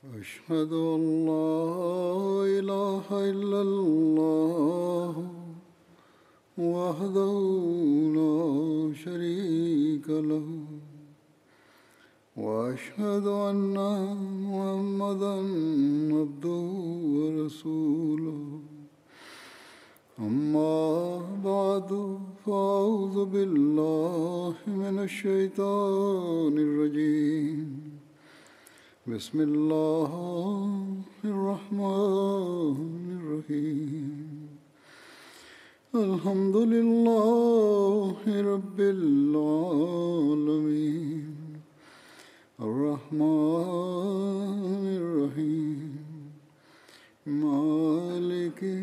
أشهد أن لا إله إلا الله وحده لا شريك له وأشهد أن محمدا عبده ورسوله أما بعد فأعوذ بالله من الشيطان الرجيم Bismillah ar-Rahman ar-Rahim. Alhamdulillahi Rabbil Alameen. Ar-Rahman ar-Rahim. Maliki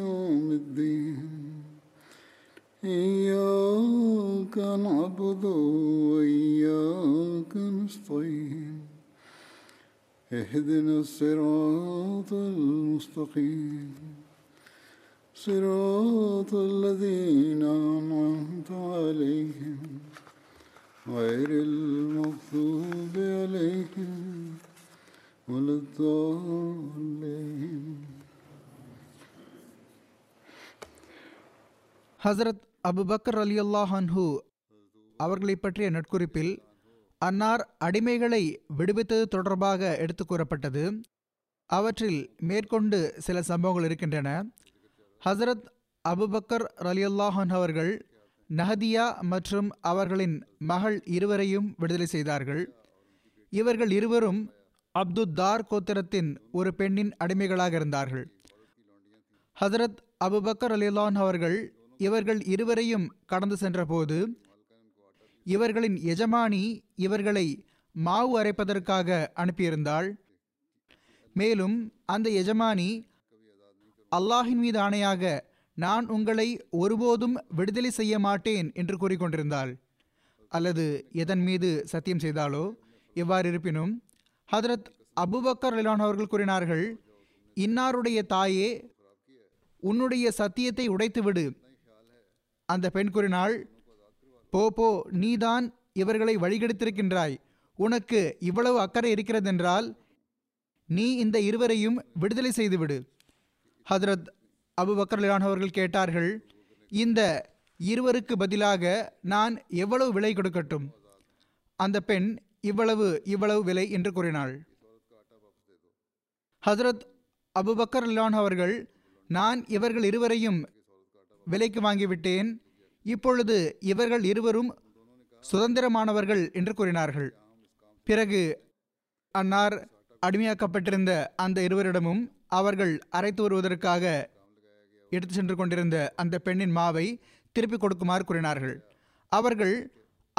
Yawm al-Din. Iyaka an'abdu wa Iyaka an'ustayin. اهدنا الصراط المستقيم صراط الذين أنعمت عليهم غير المغضوب عليهم ولا الضالين. ஹஜ்ரத் Abu Bakr ரலியல்லாஹு அன்ஹு அவர்களை பற்றிய நட்குறிப்பில் அன்னார் அடிமைகளை விடுவித்தது தொடர்பாக எடுத்து கூறப்பட்டது. அவற்றில் மேற்கொண்டு சில சம்பவங்கள் இருக்கின்றன. ஹசரத் அபுபக்கர் ரலியல்லாஹு அன்ஹு அவர்கள் நஹதியா மற்றும் அவர்களின் மகள் இருவரையும் விடுதலை செய்தார்கள். இவர்கள் இருவரும் அப்துத்தார் கோத்திரத்தின் ஒரு பெண்ணின் அடிமைகளாக இருந்தார்கள். ஹசரத் அபுபக்கர் ரலியல்லாஹு அன்ஹு அவர்கள் இவர்கள் இருவரையும் கடந்து சென்றபோது இவர்களின் எஜமானி இவர்களை மாவு அரைப்பதற்காக அனுப்பியிருந்தாள். மேலும் அந்த எஜமானி, அல்லாஹின் மீது ஆணையாக நான் உங்களை ஒருபோதும் விடுதலை செய்ய மாட்டேன் என்று கூறிக்கொண்டிருந்தாள், அல்லது எதன் மீது சத்தியம் செய்தாலோ. எவ்வாறு இருப்பினும் ஹதரத் அபுபக்கர் ரலியல்லாஹு அவர்கள் கூறினார்கள், இன்னாருடைய தாயே, உன்னுடைய சத்தியத்தை உடைத்துவிடு. அந்த பெண் கூறினாள், போ, நீதான் இவர்களை வழிகெடுத்திருக்கின்றாய். உனக்கு இவ்வளவு அக்கறை இருக்கிறதென்றால் நீ இந்த இருவரையும் விடுதலை செய்துவிடு. ஹதரத் அபுபக்கர் ரலியல்லாஹு அவர்கள் கேட்டார்கள், இந்த இருவருக்கு பதிலாக நான் எவ்வளவு விலை கொடுக்கட்டும்? அந்த பெண் இவ்வளவு விலை என்று கூறினாள். ஹதரத் அபுபக்கர் ரலியல்லாஹு அவர்கள், நான் இவர்கள் இருவரையும் விலைக்கு வாங்கிவிட்டேன், இப்பொழுது இவர்கள் இருவரும் சுதந்திரமானவர்கள் என்று கூறினார்கள். பிறகு அன்னார் அடிமையாக்கப்பட்டிருந்த அந்த இருவரிடமும் அவர்கள் அரைத்து வருவதற்காக எடுத்து சென்று கொண்டிருந்த அந்த பெண்ணின் மாவை திருப்பிக் கொடுக்குமாறு கூறினார்கள். அவர்கள்,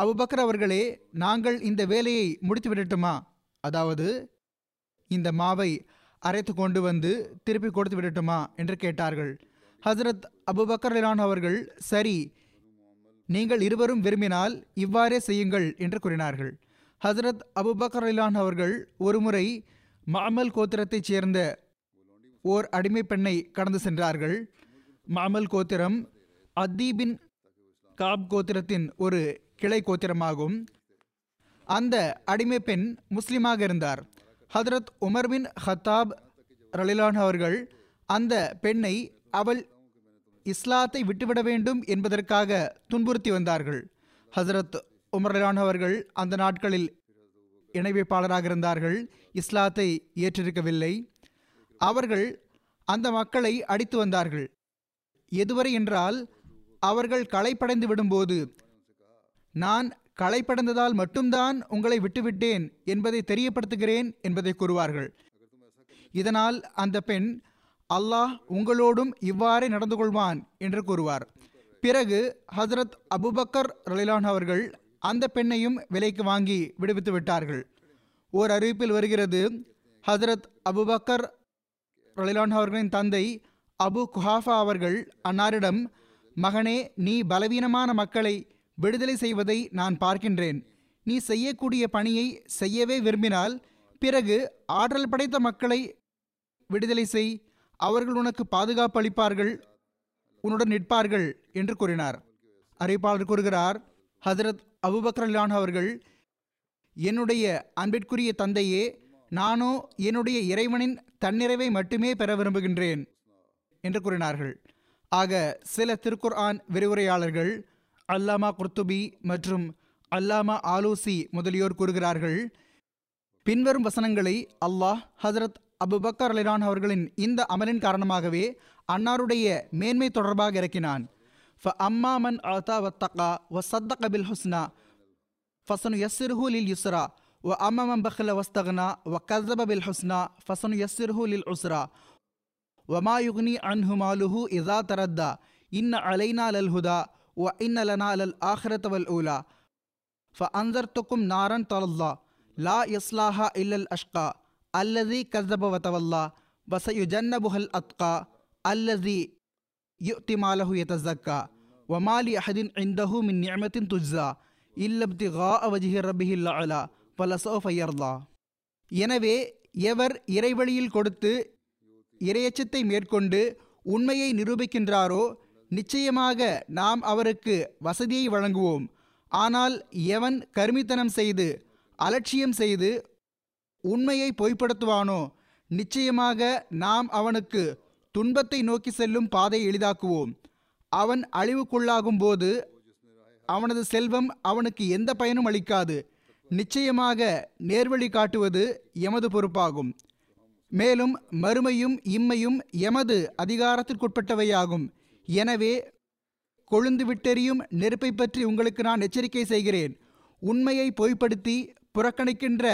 அபுபக்கர் அவர்களே, நாங்கள் இந்த வேலையை முடித்து விடட்டுமா? அதாவது இந்த மாவை அரைத்து கொண்டு வந்து திருப்பி கொடுத்து விடட்டுமா என்று கேட்டார்கள். ஹசரத் அபுபக்கர் ரலியல்லாஹு அவர்கள், சரி, நீங்கள் இருவரும் விரும்பினால் இவ்வாறே செய்யுங்கள் என்று கூறினார்கள். ஹசரத் அபுபக்கர் ரலியல்லாஹு அவர்கள் ஒருமுறை மாமல் கோத்திரத்தைச் சேர்ந்த ஓர் அடிமை பெண்ணை கடந்து சென்றார்கள். மாமல் கோத்திரம் அத்தீபின் காப் கோத்திரத்தின் ஒரு கிளை கோத்திரமாகும். அந்த அடிமை பெண் முஸ்லிமாக இருந்தார். ஹசரத் உமர் பின் ஹத்தாப் ரலியல்லாஹு அவர்கள் அந்த பெண்ணை அவள் இஸ்லாத்தை விட்டுவிட வேண்டும் என்பதற்காக துன்புறுத்தி வந்தார்கள். ஹசரத் உமர் ரலியல்லாஹு அவர்கள் அந்த நாட்களில் இணைவைப்பாளராக இருந்தார்கள். இஸ்லாத்தை ஏற்றிருக்கவில்லை. அவர்கள் அந்த மக்களை அடித்து வந்தார்கள். எதுவரை என்றால், அவர்கள் களைப்படைந்து விடும்போது, நான் களைப்படைந்ததால் மட்டும்தான் உங்களை விட்டுவிட்டேன் என்பதை தெரியப்படுத்துகிறேன் என்பதை கூறுவார்கள். இதனால் அந்த பெண், அல்லாஹ் உங்களோடும் இவ்வாறே நடந்து கொள்வான் என்று கூறுவார். பிறகு ஹசரத் அபுபக்கர் ரலியல்லாஹு அவர்கள் அந்த பெண்ணையும் விலைக்கு வாங்கி விடுவித்து விட்டார்கள். ஓர் அறிவிப்பில் வருகிறது, ஹசரத் அபுபக்கர் ரலியல்லாஹு அவர்களின் தந்தை அபு குஹாஃபா அவர்கள் அன்னாரிடம், மகனே, நீ பலவீனமான மக்களை விடுதலை செய்வதை நான் பார்க்கின்றேன். நீ செய்யக்கூடிய பணியை செய்யவே விரும்பினால் பிறகு ஆற்றல் படைத்த மக்களை விடுதலை செய். அவர்கள் உனக்கு பாதுகாப்பு அளிப்பார்கள், உன்னுடன் நிற்பார்கள் என்று கூறினார். அறிவிப்பாளர் கூறுகிறார், ஹஜ்ரத் அபுபக்கர் ரலியல்லாஹு அவர்கள், என்னுடைய அன்பிற்குரிய தந்தையே, நானோ என்னுடைய இறைவனின் தன்னிறைவை மட்டுமே பெற விரும்புகின்றேன் என்று கூறினார்கள். ஆக சில திருக்குர்ஆன் விரிவுரையாளர்கள் அல்லாமா குர்துபி மற்றும் அல்லாமா ஆலோசி முதலியோர் கூறுகிறார்கள், பின்வரும் வசனங்களை அல்லாஹ் ஹஜ்ரத் அபுபக்கர் அலிரான் அவர்களின் இந்த அமலின் காரணமாகவே அன்னாருடைய மேன்மை தொடர்பாக இறக்கினான். ஃப அம்மா மன் அத்தா வத்தகா வ சத்தக பில் ஹுஸ்னா ஃபசனு யஸ்ஸிருஹு லில் யுஸ்ரா வ அம்மா மன் பக்ல வஸ்தகனா வ கஸப பில் ஹுஸ்னா ஃபசனு யஸ்ஸிருஹு லில் உஸ்ரா வ மா யுக்னி அன்ஹு மாலுஹு இதா தரத்தா இன்ன அலைனா லல் ஹுதா வ இன்ன லனா லல் ஆஹிரத வல் ஊலா ஃப அன்ஸர்துக்கும் நாரன் தலல்லா லா யஸ்லாஹா இல்லல் அஷ்கா அல்லதி கஸப வ தவல்லா வ சயுஜன்னபுஹல் அத்கா அல்லதி யுத்தி மாலஹு யதஸக்கா வ மா லி அஹதின் இன்தஹு மின் நிஅமத்தின் துஜ்ஸா இல்லப்திகாஅ வஜ்ஹி ரப்பிஹில் அலா வ லஸௌஃப யர்லா. எனவே எவர் இறைவழியில் கொடுத்து இறையச்சத்தை மேற்கொண்டு உண்மையை நிரூபிக்கின்றாரோ நிச்சயமாக நாம் அவருக்கு வசதியை வழங்குவோம். ஆனால் எவன் கருமித்தனம் செய்து அலட்சியம் செய்து உண்மையை பொய்ப்படுத்துவானோ நிச்சயமாக நாம் அவனுக்கு துன்பத்தை நோக்கி செல்லும் பாதை எளிதாக்குவோம். அவன் அழிவுக்குள்ளாகும் போது அவனது செல்வம் அவனுக்கு எந்த பயனும் அளிக்காது. நிச்சயமாக நேர்வழி காட்டுவது எமது பொறுப்பாகும். மேலும் மறுமையும் இம்மையும் எமது அதிகாரத்திற்குட்பட்டவையாகும். எனவே கொழுந்து விட்டெறியும் நெருப்பை பற்றி உங்களுக்கு நான் எச்சரிக்கை செய்கிறேன். உண்மையை பொய்ப்படுத்தி புறக்கணிக்கின்ற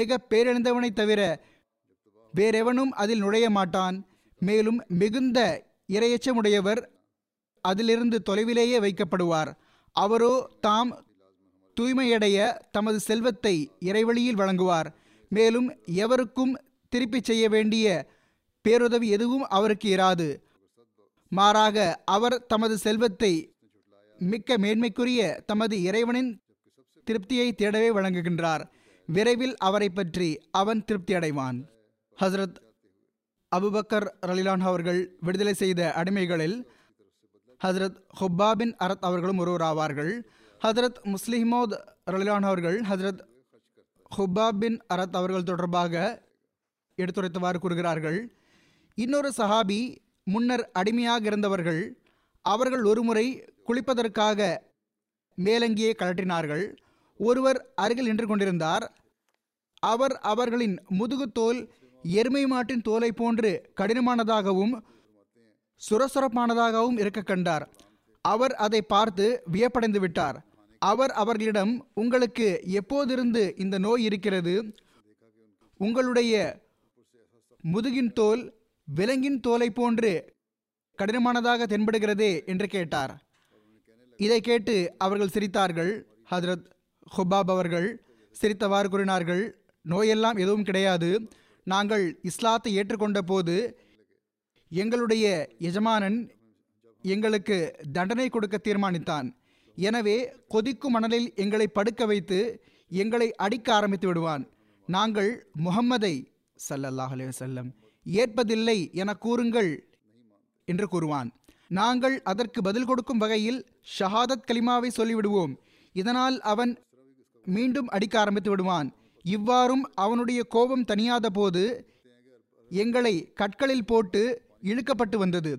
மிக பேரழிந்தவனை தவிர வேறெவனும் அதில் நுழைய மாட்டான். மேலும் மிகுந்த இரையச்சமுடையவர் அதிலிருந்து தொலைவிலேயே வைக்கப்படுவார். அவரோ தாம் தூய்மையடைய தமது செல்வத்தை இறைவழியில் வழங்குவார். மேலும் எவருக்கும் திருப்பி செய்ய வேண்டிய பேருதவி எதுவும் அவருக்கு இராது. மாறாக அவர் தமது செல்வத்தை மிக்க மேன்மைக்குரிய தமது இறைவனின் திருப்தியை தேடவே வழங்குகின்றார். விரைவில் அவரை பற்றி அவன் திருப்தி அடைவான். ஹசரத் அபுபக்கர் ரலிலான் அவர்கள் விடுதலை செய்த அடிமைகளில் ஹசரத் ஹுப்பாபின் அரத் அவர்களும் ஒருவராவார்கள். ஹசரத் முஸ்லிம் மவுத் ரலிலான் அவர்கள் ஹசரத் ஹுப்பாபின் அரத் அவர்கள் தொடர்பாக எடுத்துரைத்தவாறு கூறுகிறார்கள், இன்னொரு சஹாபி முன்னர் அடிமையாக இருந்தவர்கள் அவர்கள் ஒருமுறை குளிப்பதற்காக மேலங்கியை கழற்றினார்கள். ஒருவர் அருகில் நின்று கொண்டிருந்தார். அவர் அவர்களின் முதுகுத்தோல் எருமை மாட்டின் தோலை போன்று கடினமானதாகவும் சுரசுரப்பானதாகவும் இருக்க கண்டார். அவர் அதை பார்த்து வியப்படைந்து விட்டார். அவர் அவர்களிடம், உங்களுக்கு எப்போதிருந்து இந்த நோய் இருக்கிறது? உங்களுடைய முதுகின் தோல் விலங்கின் தோலை போன்று கடினமானதாக தென்படுகிறதே என்று கேட்டார். இதை கேட்டு அவர்கள் சிரித்தார்கள். ஹஜ்ரத் ஹொபாப் அவர்கள் சிரித்தவாறு கூறினார்கள், நோயெல்லாம் எதுவும் கிடையாது. நாங்கள் இஸ்லாத்தை ஏற்றுக்கொண்ட போது எங்களுடைய எஜமானன் எங்களுக்கு தண்டனை கொடுக்க தீர்மானித்தான். எனவே கொதிக்கும் மணலில் எங்களை படுக்க வைத்து எங்களை அடிக்க ஆரம்பித்து விடுவான். நாங்கள் முஹம்மதை ஸல்லல்லாஹு அலைஹி வஸல்லம் ஏற்பதில்லை என கூறுங்கள் என்று கூறுவான். நாங்கள் அதற்கு பதில் கொடுக்கும் வகையில் ஷஹாதத் கலிமாவை சொல்லிவிடுவோம். இதனால் அவன் மீண்டும் அடிக்க ஆரம்பித்து விடுவான். இவ்வாறும் அவனுடைய கோபம் தணியாத போது எங்களை கற்களில் போட்டு இழுக்கப்பட்டு வந்தது.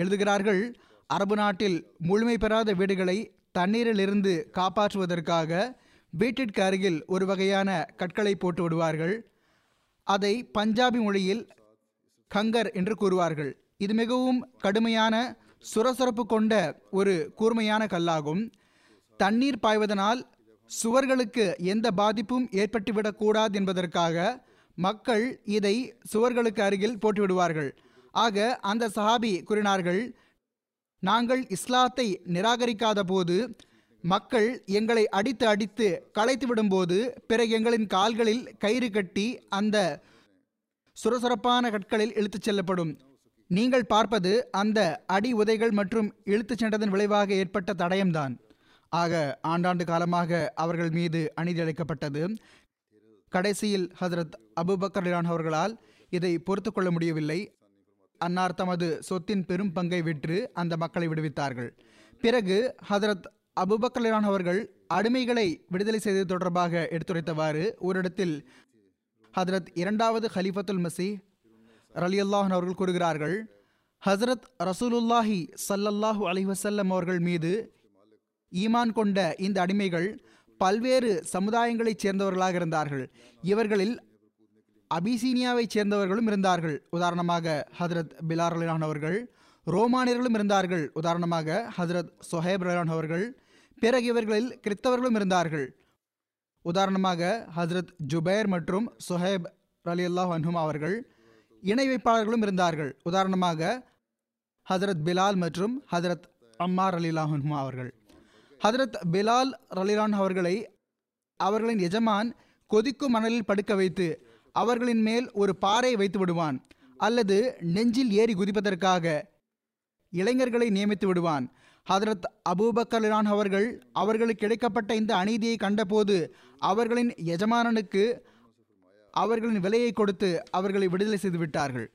எழுதுகிறார்கள், அரபு நாட்டில் முழுமை பெறாத வீடுகளை தண்ணீரிலிருந்து காப்பாற்றுவதற்காக வீட்டிற்கு அருகில் ஒரு வகையான கற்களை போட்டு விடுவார்கள். அதை பஞ்சாபி மொழியில் கங்கர் என்று கூறுவார்கள். இது மிகவும் கடுமையான சுரசுரப்பு கொண்ட ஒரு கூர்மையான கல்லாகும். தண்ணீர் பாய்வதனால் சுவர்களுக்கு எந்த பாதிப்பும் ஏற்பட்டுவிடக்கூடாது என்பதற்காக மக்கள் இதை சுவர்களுக்கு அருகில் போட்டுவிடுவார்கள். ஆக அந்த சஹாபி கூறினார்கள், நாங்கள் இஸ்லாத்தை நிராகரிக்காத போது மக்கள் எங்களை அடித்து அடித்து களைத்து விடும்போது பிறகு எங்களின் கால்களில் கயிறு கட்டி அந்த சுரசுரப்பான கற்களில் இழுத்துச் செல்லப்படும். நீங்கள் பார்ப்பது அந்த அடி உதைகள் மற்றும் இழுத்துச் சென்றதன் விளைவாக ஏற்பட்ட தடயம்தான். ஆக ஆண்டாண்டு காலமாக அவர்கள் மீது அநீதி அளிக்கப்பட்டது. கடைசியில் ஹஜ்ரத் அபுபக்கர் ரலியல்லாஹு அவர்களால் இதை பொறுத்து கொள்ள முடியவில்லை. அன்னார் தமது சொத்தின் பெரும் பங்கை விற்று அந்த மக்களை விடுவித்தார்கள். பிறகு ஹஜ்ரத் அபுபக்கர் ரலியல்லாஹு அவர்கள் அடிமைகளை விடுதலை செய்தது தொடர்பாக எடுத்துரைத்தவாறு ஒரு இடத்தில் ஹதரத் இரண்டாவது ஹலிஃபத்துல் மசி ரலியல்லாஹன் அவர்கள் கூறுகிறார்கள், ஹஜ்ரத் ரசூலுல்லாஹி சல்லல்லாஹு அலைஹி வஸல்லம் அவர்கள் மீது ஈமான் கொண்ட இந்த அடிமைகள் பல்வேறு சமுதாயங்களைச் சேர்ந்தவர்களாக இருந்தார்கள். இவர்களில் அபிசீனியாவைச் சேர்ந்தவர்களும் இருந்தார்கள், உதாரணமாக ஹதரத் பிலால் ரலியல்லாஹு அவர்கள், ரோமானியர்களும் இருந்தார்கள், உதாரணமாக ஹதரத் சோஹேப் ரலியல்லாஹு அவர்கள், பிறகு இவர்களில் கிறித்தவர்களும் இருந்தார்கள், உதாரணமாக ஹஜ்ரத் ஜுபேர் மற்றும் சோஹேப் ரலியல்லாஹு அன்ஹும் அவர்கள், இணை வைப்பாளர்களும் இருந்தார்கள், உதாரணமாக ஹஜ்ரத் பிலால் மற்றும் ஹஜ்ரத் அம்மார் ரலியல்லாஹு அன்ஹும் அவர்கள். ஹஜ்ரத் பிலால் ரலியல்லாஹு அன்ஹு அவர்களை அவர்களின் எஜமான் கொதிக்கும் மணலில் படுக்க வைத்து அவர்களின் மேல் ஒரு பாறையை வைத்து விடுவான், அல்லது நெஞ்சில் ஏறி குதிப்பதற்காக இளைஞர்களை நியமித்து விடுவான். ஹதரத் அபூபக்கர் அவர்கள் அவர்களுக்கு இழைக்கப்பட்ட இந்த அநீதியை கண்டபோது அவர்களின் எஜமானனுக்கு அவர்களின் விலையை கொடுத்து அவர்களை விடுதலை செய்துவிட்டார்கள்.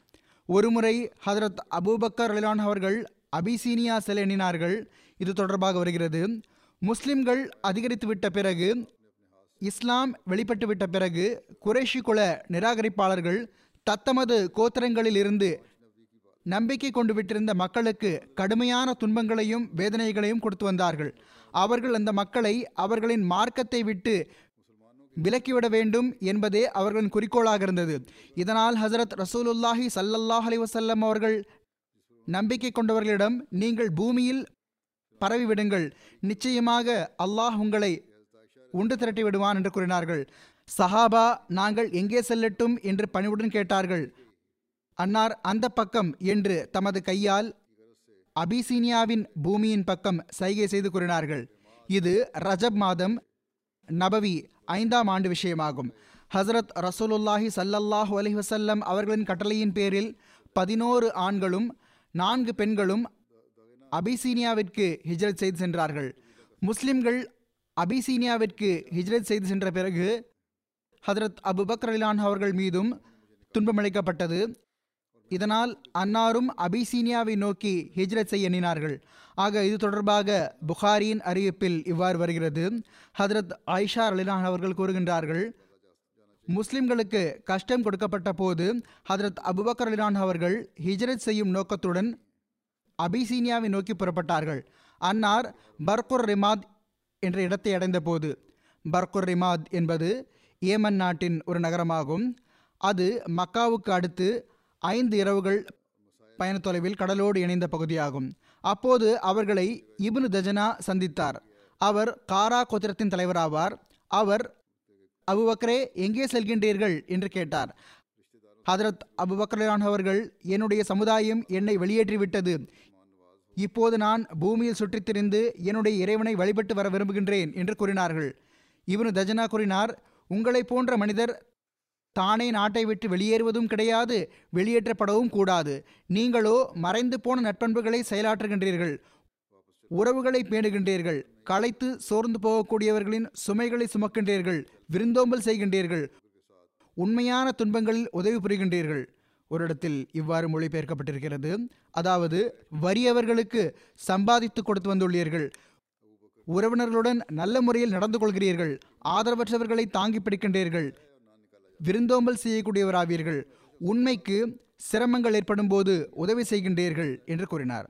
ஒருமுறை ஹதரத் அபூபக்கர் அலிலான் அவர்கள் அபிசீனியா சிலை எண்ணினார்கள். இது தொடர்பாக வருகிறது, முஸ்லிம்கள் அதிகரித்துவிட்ட பிறகு, இஸ்லாம் வெளிப்பட்டுவிட்ட பிறகு, குறைஷி குல நிராகரிப்பாளர்கள் தத்தமது கோத்திரங்களில் இருந்து நம்பிக்கை கொண்டு விட்டிருந்த மக்களுக்கு கடுமையான துன்பங்களையும் வேதனைகளையும் கொடுத்து வந்தார்கள். அவர்கள் அந்த மக்களை அவர்களின் மார்க்கத்தை விட்டு விலக்கிவிட வேண்டும் என்பதே அவர்களின் குறிக்கோளாக இருந்தது. இதனால் ஹஜ்ரத் ரசூலுல்லாஹி சல்லல்லாஹு அலைஹி வஸல்லம் அவர்கள் நம்பிக்கை கொண்டவர்களிடம், நீங்கள் பூமியில் பரவிவிடுங்கள், நிச்சயமாக அல்லாஹ் உங்களை உண்டு திரட்டி விடுவான் என்று கூறினார்கள். சஹாபா, நாங்கள் எங்கே செல்லட்டும் என்று பணிவுடன் கேட்டார்கள். அன்னார், அந்த பக்கம் என்று தமது கையால் அபிசீனியாவின் பூமியின் பக்கம் சைகை செய்து கூறினார்கள். இது ரஜப் மாதம் நபவி 5ஆம் ஆண்டு விஷயமாகும். ஹசரத் ரசூலுல்லாஹி சல்லல்லாஹு அலைஹி வஸல்லம் அவர்களின் கட்டளையின் பேரில் 11 ஆண்களும் 4 பெண்களும் அபிசீனியாவிற்கு ஹிஜ்ரத் செய்து சென்றார்கள். முஸ்லிம்கள் அபிசீனியாவிற்கு ஹிஜ்ரத் செய்து சென்ற பிறகு ஹதரத் அபூபக்கர் ரலியல்லாஹு அவர்கள் மீதும் துன்பமளிக்கப்பட்டது. இதனால் அன்னாரும் அபிசீனியாவை நோக்கி ஹிஜ்ரத் செய்ய எண்ணினார்கள். ஆக இது தொடர்பாக புகாரியின் அறிவிப்பில் இவ்வாறு வருகிறது, ஹதரத் ஐஷா ரலியல்லாஹு அவர்கள் கூறுகின்றார்கள், முஸ்லிம்களுக்கு கஷ்டம் கொடுக்கப்பட்ட போது ஹதரத் அபூபக்கர் ரலியல்லாஹு அவர்கள் ஹிஜ்ரத் செய்யும் நோக்கத்துடன் அபிசீனியாவை நோக்கி புறப்பட்டார்கள். அன்னார் பர்குர் ரிமாத் என்ற இடத்தை அடைந்த போது, பர்குர் ரிமாத் என்பது ஏமன் நாட்டின் ஒரு நகரமாகும். அது மக்காவுக்கு அடுத்து 5 இரவுகள் பயண தொலைவில் கடலோடு இணைந்த பகுதியாகும். அப்போது அவர்களை இப்னு தஜனா சந்தித்தார். அவர் காரா கோத்திரத்தின் தலைவராவார். அவர், அபூபக்கரே, எங்கே செல்கின்றீர்கள் என்று கேட்டார். ஹதரத் அபூபக்கர் அவர்கள், என்னுடைய சமுதாயம் என்னை வெளியேற்றிவிட்டது, இப்போது நான் பூமியில் சுற்றித் திரிந்து என்னுடைய இறைவனை வழிபட்டு வர விரும்புகின்றேன் என்று கூறினார்கள். இப்னு தஜனா கூறினார், உங்களை போன்ற மனிதர் தானே நாட்டை விட்டு வெளியேறுவதும் கிடையாது, வெளியேற்றப்படவும் கூடாது. நீங்களோ மறைந்து போன நட்பண்புகளை செயலாற்றுகின்றீர்கள், உறவுகளை பேணுகின்றீர்கள், களைத்து சோர்ந்து போகக்கூடியவர்களின் சுமைகளை சுமக்கின்றீர்கள், விருந்தோம்பல் செய்கின்றீர்கள், உண்மையான துன்பங்களில் உதவி புரிகின்றீர்கள். ஒரு இடத்தில் இவ்வாறு மொழிபெயர்க்கப்பட்டிருக்கிறது, அதாவது வறியவர்களுக்கு சம்பாதித்து கொடுத்து வந்துள்ளீர்கள், உறவினர்களுடன் நல்ல முறையில் நடந்து கொள்கிறீர்கள், ஆதரவற்றவர்களை தாங்கி பிடிக்கின்றீர்கள், விருந்தோம்பல் செய்யக்கூடியவராவீர்கள், உண்மைக்கு சிரமங்கள் ஏற்படும் போது உதவி செய்கின்றீர்கள் என்று கூறினார்.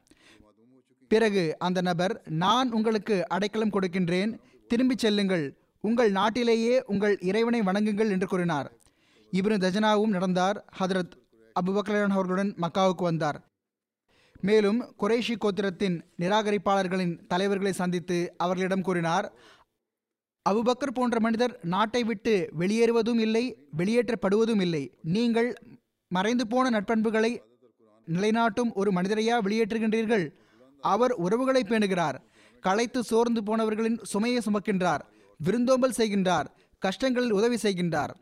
பிறகு அந்த நபர், நான் உங்களுக்கு அடைக்கலம் கொடுக்கின்றேன், திரும்பி செல்லுங்கள், உங்கள் நாட்டிலேயே உங்கள் இறைவனை வணங்குங்கள் என்று கூறினார். இப்னு தஜனாவும் நடந்தார். ஹதரத் அபூபக்கர் அவர்களுடன் மக்காவுக்கு வந்தார். மேலும் குறைஷி கோத்திரத்தின் நிராகரிப்பாளர்களின் தலைவர்களை சந்தித்து அவர்களிடம் கூறினார், அபூபக்கர் போன்ற மனிதர் நாட்டை விட்டு வெளியேறுவதும் இல்லை, வெளியேற்றப்படுவதும் இல்லை. நீங்கள் மறைந்து போன நட்பண்புகளை நிலைநாட்டும் ஒரு மனிதரையா வெளியேற்றுகின்றீர்கள்? அவர் உறவுகளை பேணுகிறார், களைத்து சோர்ந்து போனவர்களின் சுமையை சுமக்கின்றார், விருந்தோம்பல் செய்கின்றார், கஷ்டங்களில் உதவி செய்கின்றார்.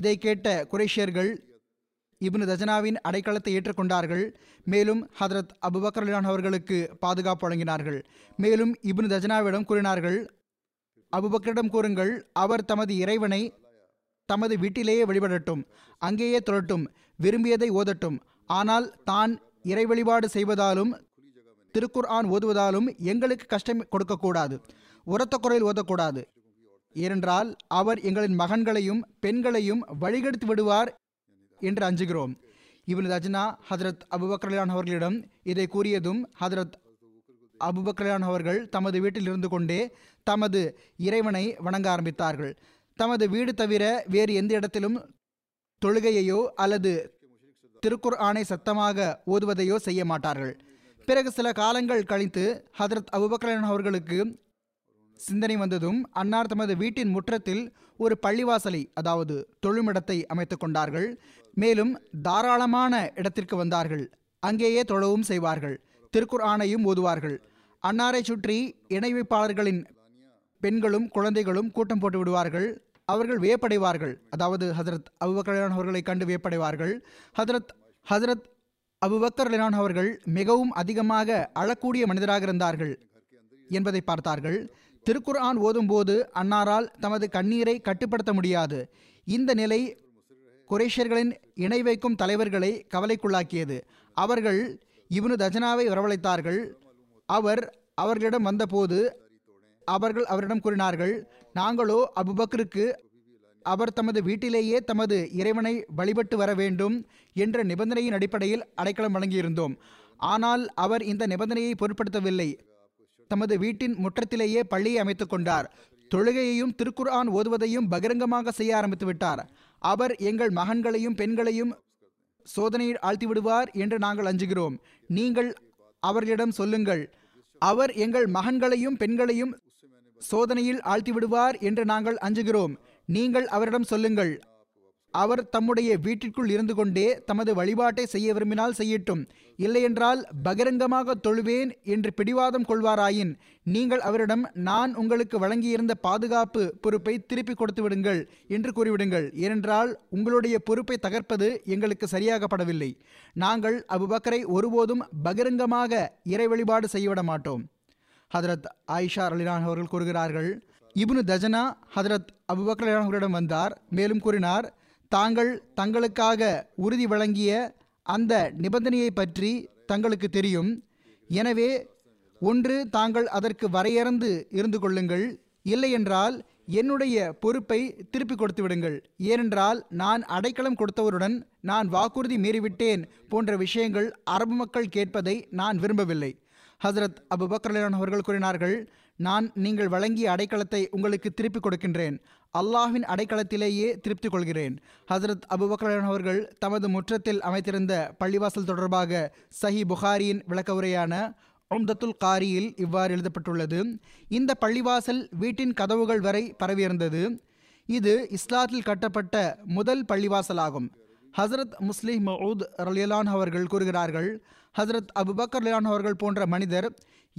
இதை கேட்ட குறைஷியர்கள் இப்னு தஜனாவின் அடைக்கலத்தை ஏற்றுக்கொண்டார்கள். மேலும் ஹதரத் அபூபக்கர் அவர்களுக்கு பாதுகாப்பு வழங்கினார்கள். மேலும் இப்னு தஜனாவிடம் கூறினார்கள், அபூபக்கரிடம் கூறுங்கள், அவர் தமது இறைவனை தமது வீட்டிலேயே வழிபடட்டும், அங்கேயே தொழட்டும், விரும்பியதை ஓதட்டும். ஆனால் தான் இறை வழிபாடு செய்வதாலும் திருக்குர்ஆன் ஓதுவதாலும் எங்களுக்கு கஷ்டம் கொடுக்கக்கூடாது, உரத்த குறையில் ஓதக்கூடாது. ஏனென்றால் அவர் எங்களின் மகன்களையும் பெண்களையும் வழிகெடுத்து விடுவார் என்று அஞ்சுகிறோம். இப்னு தஜ்னா ஹதரத் அபுபக்கர்லான் அவர்களிடம் இதை கூறியதும் ஹதரத் அபுபக்கர்லான் அவர்கள் தமது வீட்டில் இருந்து கொண்டே தமது இறைவனை வணங்க ஆரம்பித்தார்கள். தமது வீடு தவிர வேறு எந்த இடத்திலும் தொழுகையையோ அல்லது திருக்குர்ஆனை சத்தமாக ஓதுவதையோ செய்ய மாட்டார்கள். பிறகு சில காலங்கள் கழித்து ஹதரத் அபுபக்கர்லான் அவர்களுக்கு சிந்தனை வந்ததும் அன்னார் தமது வீட்டின் முற்றத்தில் ஒரு பள்ளிவாசலை, அதாவது தொழுமிடத்தை அமைத்து கொண்டார்கள். மேலும் தாராளமான இடத்திற்கு வந்தார்கள். அங்கேயே தொழவும் செய்வார்கள், திருக்குர்ஆனையும் ஓதுவார்கள். அன்னாரை சுற்றி இணை வைப்பாளர்களின் பெண்களும் குழந்தைகளும் கூட்டம் போட்டு விடுவார்கள். அவர்கள் வியப்படைவார்கள், அதாவது ஹஜரத் அபூபக்கர் அவர்களை கண்டு வியப்படைவார்கள். ஹஜரத் அபூபக்கர் அவர்கள் மிகவும் அதிகமாக அழக்கூடிய மனிதராக இருந்தார்கள் என்பதை பார்த்தார்கள். திருக்குர்ஆன் ஓதும்போது அன்னாரால் தமது கண்ணீரை கட்டுப்படுத்த முடியாது. இந்த நிலை குறைஷியர்களின் இணை வைக்கும் தலைவர்களை கவலைக்குள்ளாக்கியது. அவர்கள் இப்னு தஜ்னாவை வரவழைத்தார்கள். அவர்களிடம் வந்தபோது அவர்கள் அவரிடம் கூறினார்கள், நாங்களோ அபுபக்கருக்கு அவர் தமது வீட்டிலேயே தமது இறைவனை வழிபட்டு வர வேண்டும் என்ற நிபந்தனையின் அடிப்படையில் அடைக்கலம் வழங்கியிருந்தோம். ஆனால் அவர் இந்த நிபந்தனையை பொருட்படுத்தவில்லை. தமது வீட்டின் முற்றத்திலேயே பள்ளியை அமைத்துக் கொண்டார். தொழுகையையும் திருக்குர்ஆன் ஓதுவதையும் பகிரங்கமாக செய்ய ஆரம்பித்து விட்டார். அவர் எங்கள் மகன்களையும் பெண்களையும் சோதனையில் ஆழ்த்திவிடுவார் என்று நாங்கள் அஞ்சுகிறோம். நீங்கள் அவர்களிடம் சொல்லுங்கள், அவர் எங்கள் மகன்களையும் பெண்களையும் சோதனையில் ஆழ்த்திவிடுவார் என்று நாங்கள் அஞ்சுகிறோம். நீங்கள் அவரிடம் சொல்லுங்கள், அவர் தம்முடைய வீட்டிற்குள் இருந்து கொண்டே தமது வழிபாட்டை செய்ய விரும்பினால் செய்யட்டும், இல்லையென்றால் பகிரங்கமாக தொழுவேன் என்று பிடிவாதம் கொள்வாராயின் நீங்கள் அவரிடம் நான் உங்களுக்கு வழங்கியிருந்த பாதுகாப்பு பொறுப்பை திருப்பி கொடுத்து விடுங்கள் என்று கூறிவிடுங்கள். ஏனென்றால் உங்களுடைய பொறுப்பை தகர்ப்பது எங்களுக்கு சரியாகப்படவில்லை. நாங்கள் அபுபக்கரை ஒருபோதும் பகிரங்கமாக இறை வழிபாடு செய்யவிட மாட்டோம். ஹதரத் ஐஷா ரலியல்லாஹு அவர்கள் கூறுகிறார்கள், இப்னு தஜ்னா ஹதரத் அபூபக்கர் ரலியல்லாஹு அவர்களிடம் வந்தார். மேலும் கூறினார், தாங்கள் தங்களுக்காக உறுதி வழங்கிய அந்த நிபந்தனையை பற்றி தங்களுக்கு தெரியும். எனவே ஒன்று தாங்கள் அதற்கு வரையறந்து இருந்து கொள்ளுங்கள், இல்லையென்றால் என்னுடைய பொறுப்பை திருப்பி கொடுத்து விடுங்கள். ஏனென்றால் நான் அடைக்கலம் கொடுத்தவருடன் நான் வாக்குறுதி மீறிவிட்டேன் போன்ற விஷயங்கள் அரபு மக்கள் கேட்பதை நான் விரும்பவில்லை. ஹஜ்ரத் அபூபக்கர் ரலியல்லாஹு அவர்கள் கூறினார்கள், நான் நீங்கள் வழங்கிய அடைக்கலத்தை உங்களுக்கு திருப்பி கொடுக்கின்றேன். அல்லாஹ்வின் அடைக்கலத்திலேயே திருப்தி கொள்கிறேன். ஹஜ்ரத் அபூபக்கர் ரலியல்லாஹு அவர்கள் தமது முற்றத்தில் அமைத்திருந்த பள்ளிவாசல் தொடர்பாக சஹி புகாரியின் விளக்க உரையான உம்தத்துல் காரியில் இவ்வாறு எழுதப்பட்டுள்ளது. இந்த பள்ளிவாசல் வீட்டின் கதவுகள் வரை பரவியிருந்தது. இது இஸ்லாத்தில் கட்டப்பட்ட முதல் பள்ளிவாசலாகும். ஹசரத் முஸ்லிம் மவுத் ரலியல்லாஹு அவர்கள் கூறுகிறார்கள், ஹசரத் அபூபக்கர் ரலியல்லாஹு அவர்கள் போன்ற மனிதர்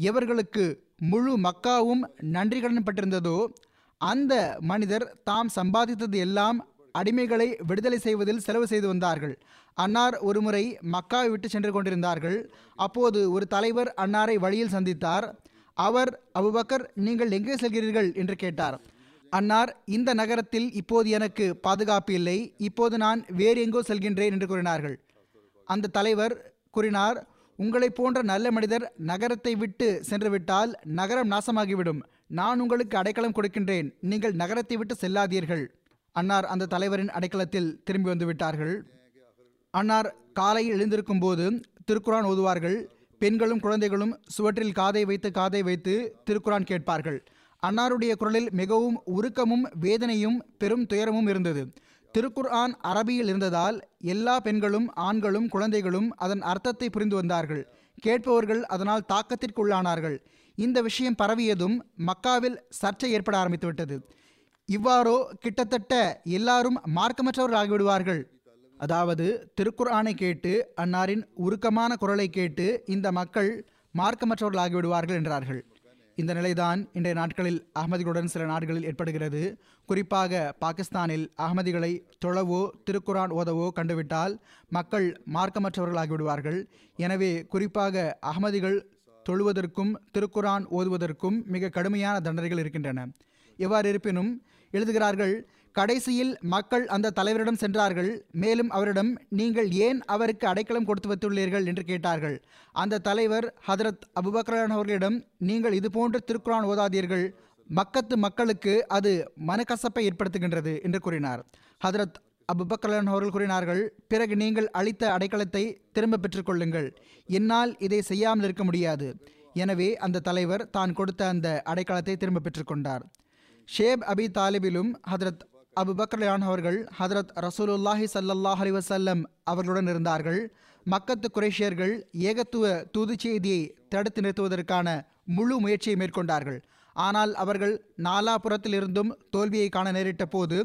எவர்களுக்கு முழு மக்காவும் நன்றி கடன் பட்டிருந்ததோ அந்த மனிதர் தாம் சம்பாதித்தது எல்லாம் அடிமைகளை விடுதலை செய்வதில் செலவு செய்து வந்தார்கள். அன்னார் ஒருமுறை மக்காவை விட்டு சென்று கொண்டிருந்தார்கள். அப்போது ஒரு தலைவர் அன்னாரை வழியில் சந்தித்தார். அவர், அபூபக்கர், நீங்கள் எங்கே செல்கிறீர்கள் என்று கேட்டார். அன்னார், இந்த நகரத்தில் இப்போது எனக்கு பாதுகாப்பு இல்லை, இப்போது நான் வேறு எங்கோ செல்கின்றேன் என்று கூறினார்கள். அந்த தலைவர் கூறினார், உங்களை போன்ற நல்ல மனிதர் நகரத்தை விட்டு சென்றுவிட்டால் நகரம் நாசமாகிவிடும். நான் உங்களுக்கு அடைக்கலம் கொடுக்கின்றேன், நீங்கள் நகரத்தை விட்டு செல்லாதீர்கள். அன்னார் அந்த தலைவரின் அடைக்கலத்தில் திரும்பி வந்துவிட்டார்கள். அன்னார் காலையில் எழுந்திருக்கும் போது திருக்குர்ஆன் ஓதுவார்கள். பெண்களும் குழந்தைகளும் சுவற்றில் காதை வைத்து திருக்குர்ஆன் கேட்பார்கள். அன்னாருடைய குரலில் மிகவும் உருக்கமும் வேதனையும் பெரும் துயரமும் இருந்தது. திருக்குர்ஆன் அரபியில் இருந்ததால் எல்லா பெண்களும் ஆண்களும் குழந்தைகளும் அதன் அர்த்தத்தை புரிந்து வந்தார்கள். கேட்பவர்கள் அதனால் தாக்கத்திற்குள்ளானார்கள். இந்த விஷயம் பரவியதும் மக்காவில் சர்ச்சை ஏற்பட ஆரம்பித்துவிட்டது. இவ்வாறோ கிட்டத்தட்ட எல்லாரும் மார்க்கமற்றவர்கள் ஆகிவிடுவார்கள், அதாவது திருக்குர்ஆனை கேட்டு அன்னாரின் உருக்கமான குரலை கேட்டு இந்த மக்கள் மார்க்கமற்றவர்கள் ஆகிவிடுவார்கள் என்றார்கள். இந்த நிலைதான் இன்றைய நாட்களில் அகமதிகளுடன் சில நாடுகளில் ஏற்படுகிறது. குறிப்பாக பாகிஸ்தானில் அகமதிகளை தொழவோ திருக்குர்ஆன் ஓதவோ கண்டுவிட்டால் மக்கள் மார்க்கமற்றவர்களாகிவிடுவார்கள். எனவே குறிப்பாக அகமதிகள் தொழுவதற்கும் திருக்குர்ஆன் ஓதுவதற்கும் மிக கடுமையான தண்டனைகள் இருக்கின்றன. எவ்வாறு இருப்பினும் எழுதுகிறார்கள், கடைசியில் மக்கள் அந்த தலைவரிடம் சென்றார்கள். மேலும் அவரிடம், நீங்கள் ஏன் அவருக்கு அடைக்கலம் கொடுத்து வைத்துள்ளீர்கள் என்று கேட்டார்கள். அந்த தலைவர் ஹதரத் அபூபக்கர் அவர்களிடம், நீங்கள் இதுபோன்று திருக்குர்ஆன் ஓதாதீர்கள், மக்கத்து மக்களுக்கு அது மனக்கசப்பை ஏற்படுத்துகின்றது என்று கூறினார். ஹதரத் அபுபக்கலன் அவர்கள் கூறினார்கள், பிறகு நீங்கள் அளித்த அடைக்கலத்தை திரும்ப பெற்றுக்கொள்ளுங்கள், என்னால் இதை செய்யாமல் இருக்க முடியாது. எனவே அந்த தலைவர் தான் கொடுத்த அந்த அடைக்கலத்தை திரும்ப பெற்றுக்கொண்டார். ஷேப் அபி தாலிபிலும் ஹதரத் அபுபக்கர்லான் அவர்கள் ஹதரத் ரசூலுல்லாஹி சல்லல்லாஹு அலைஹி வஸல்லம் அவர்களுடன் இருந்தார்கள். மக்கத்து குறைஷியர்கள் ஏகத்துவ தூது செய்தியை தடுத்து நிறுத்துவதற்கான முழு முயற்சியை மேற்கொண்டார்கள். ஆனால் அவர்கள் நாலாபுறத்திலிருந்தும் தோல்வியை காண நேரிட்ட போது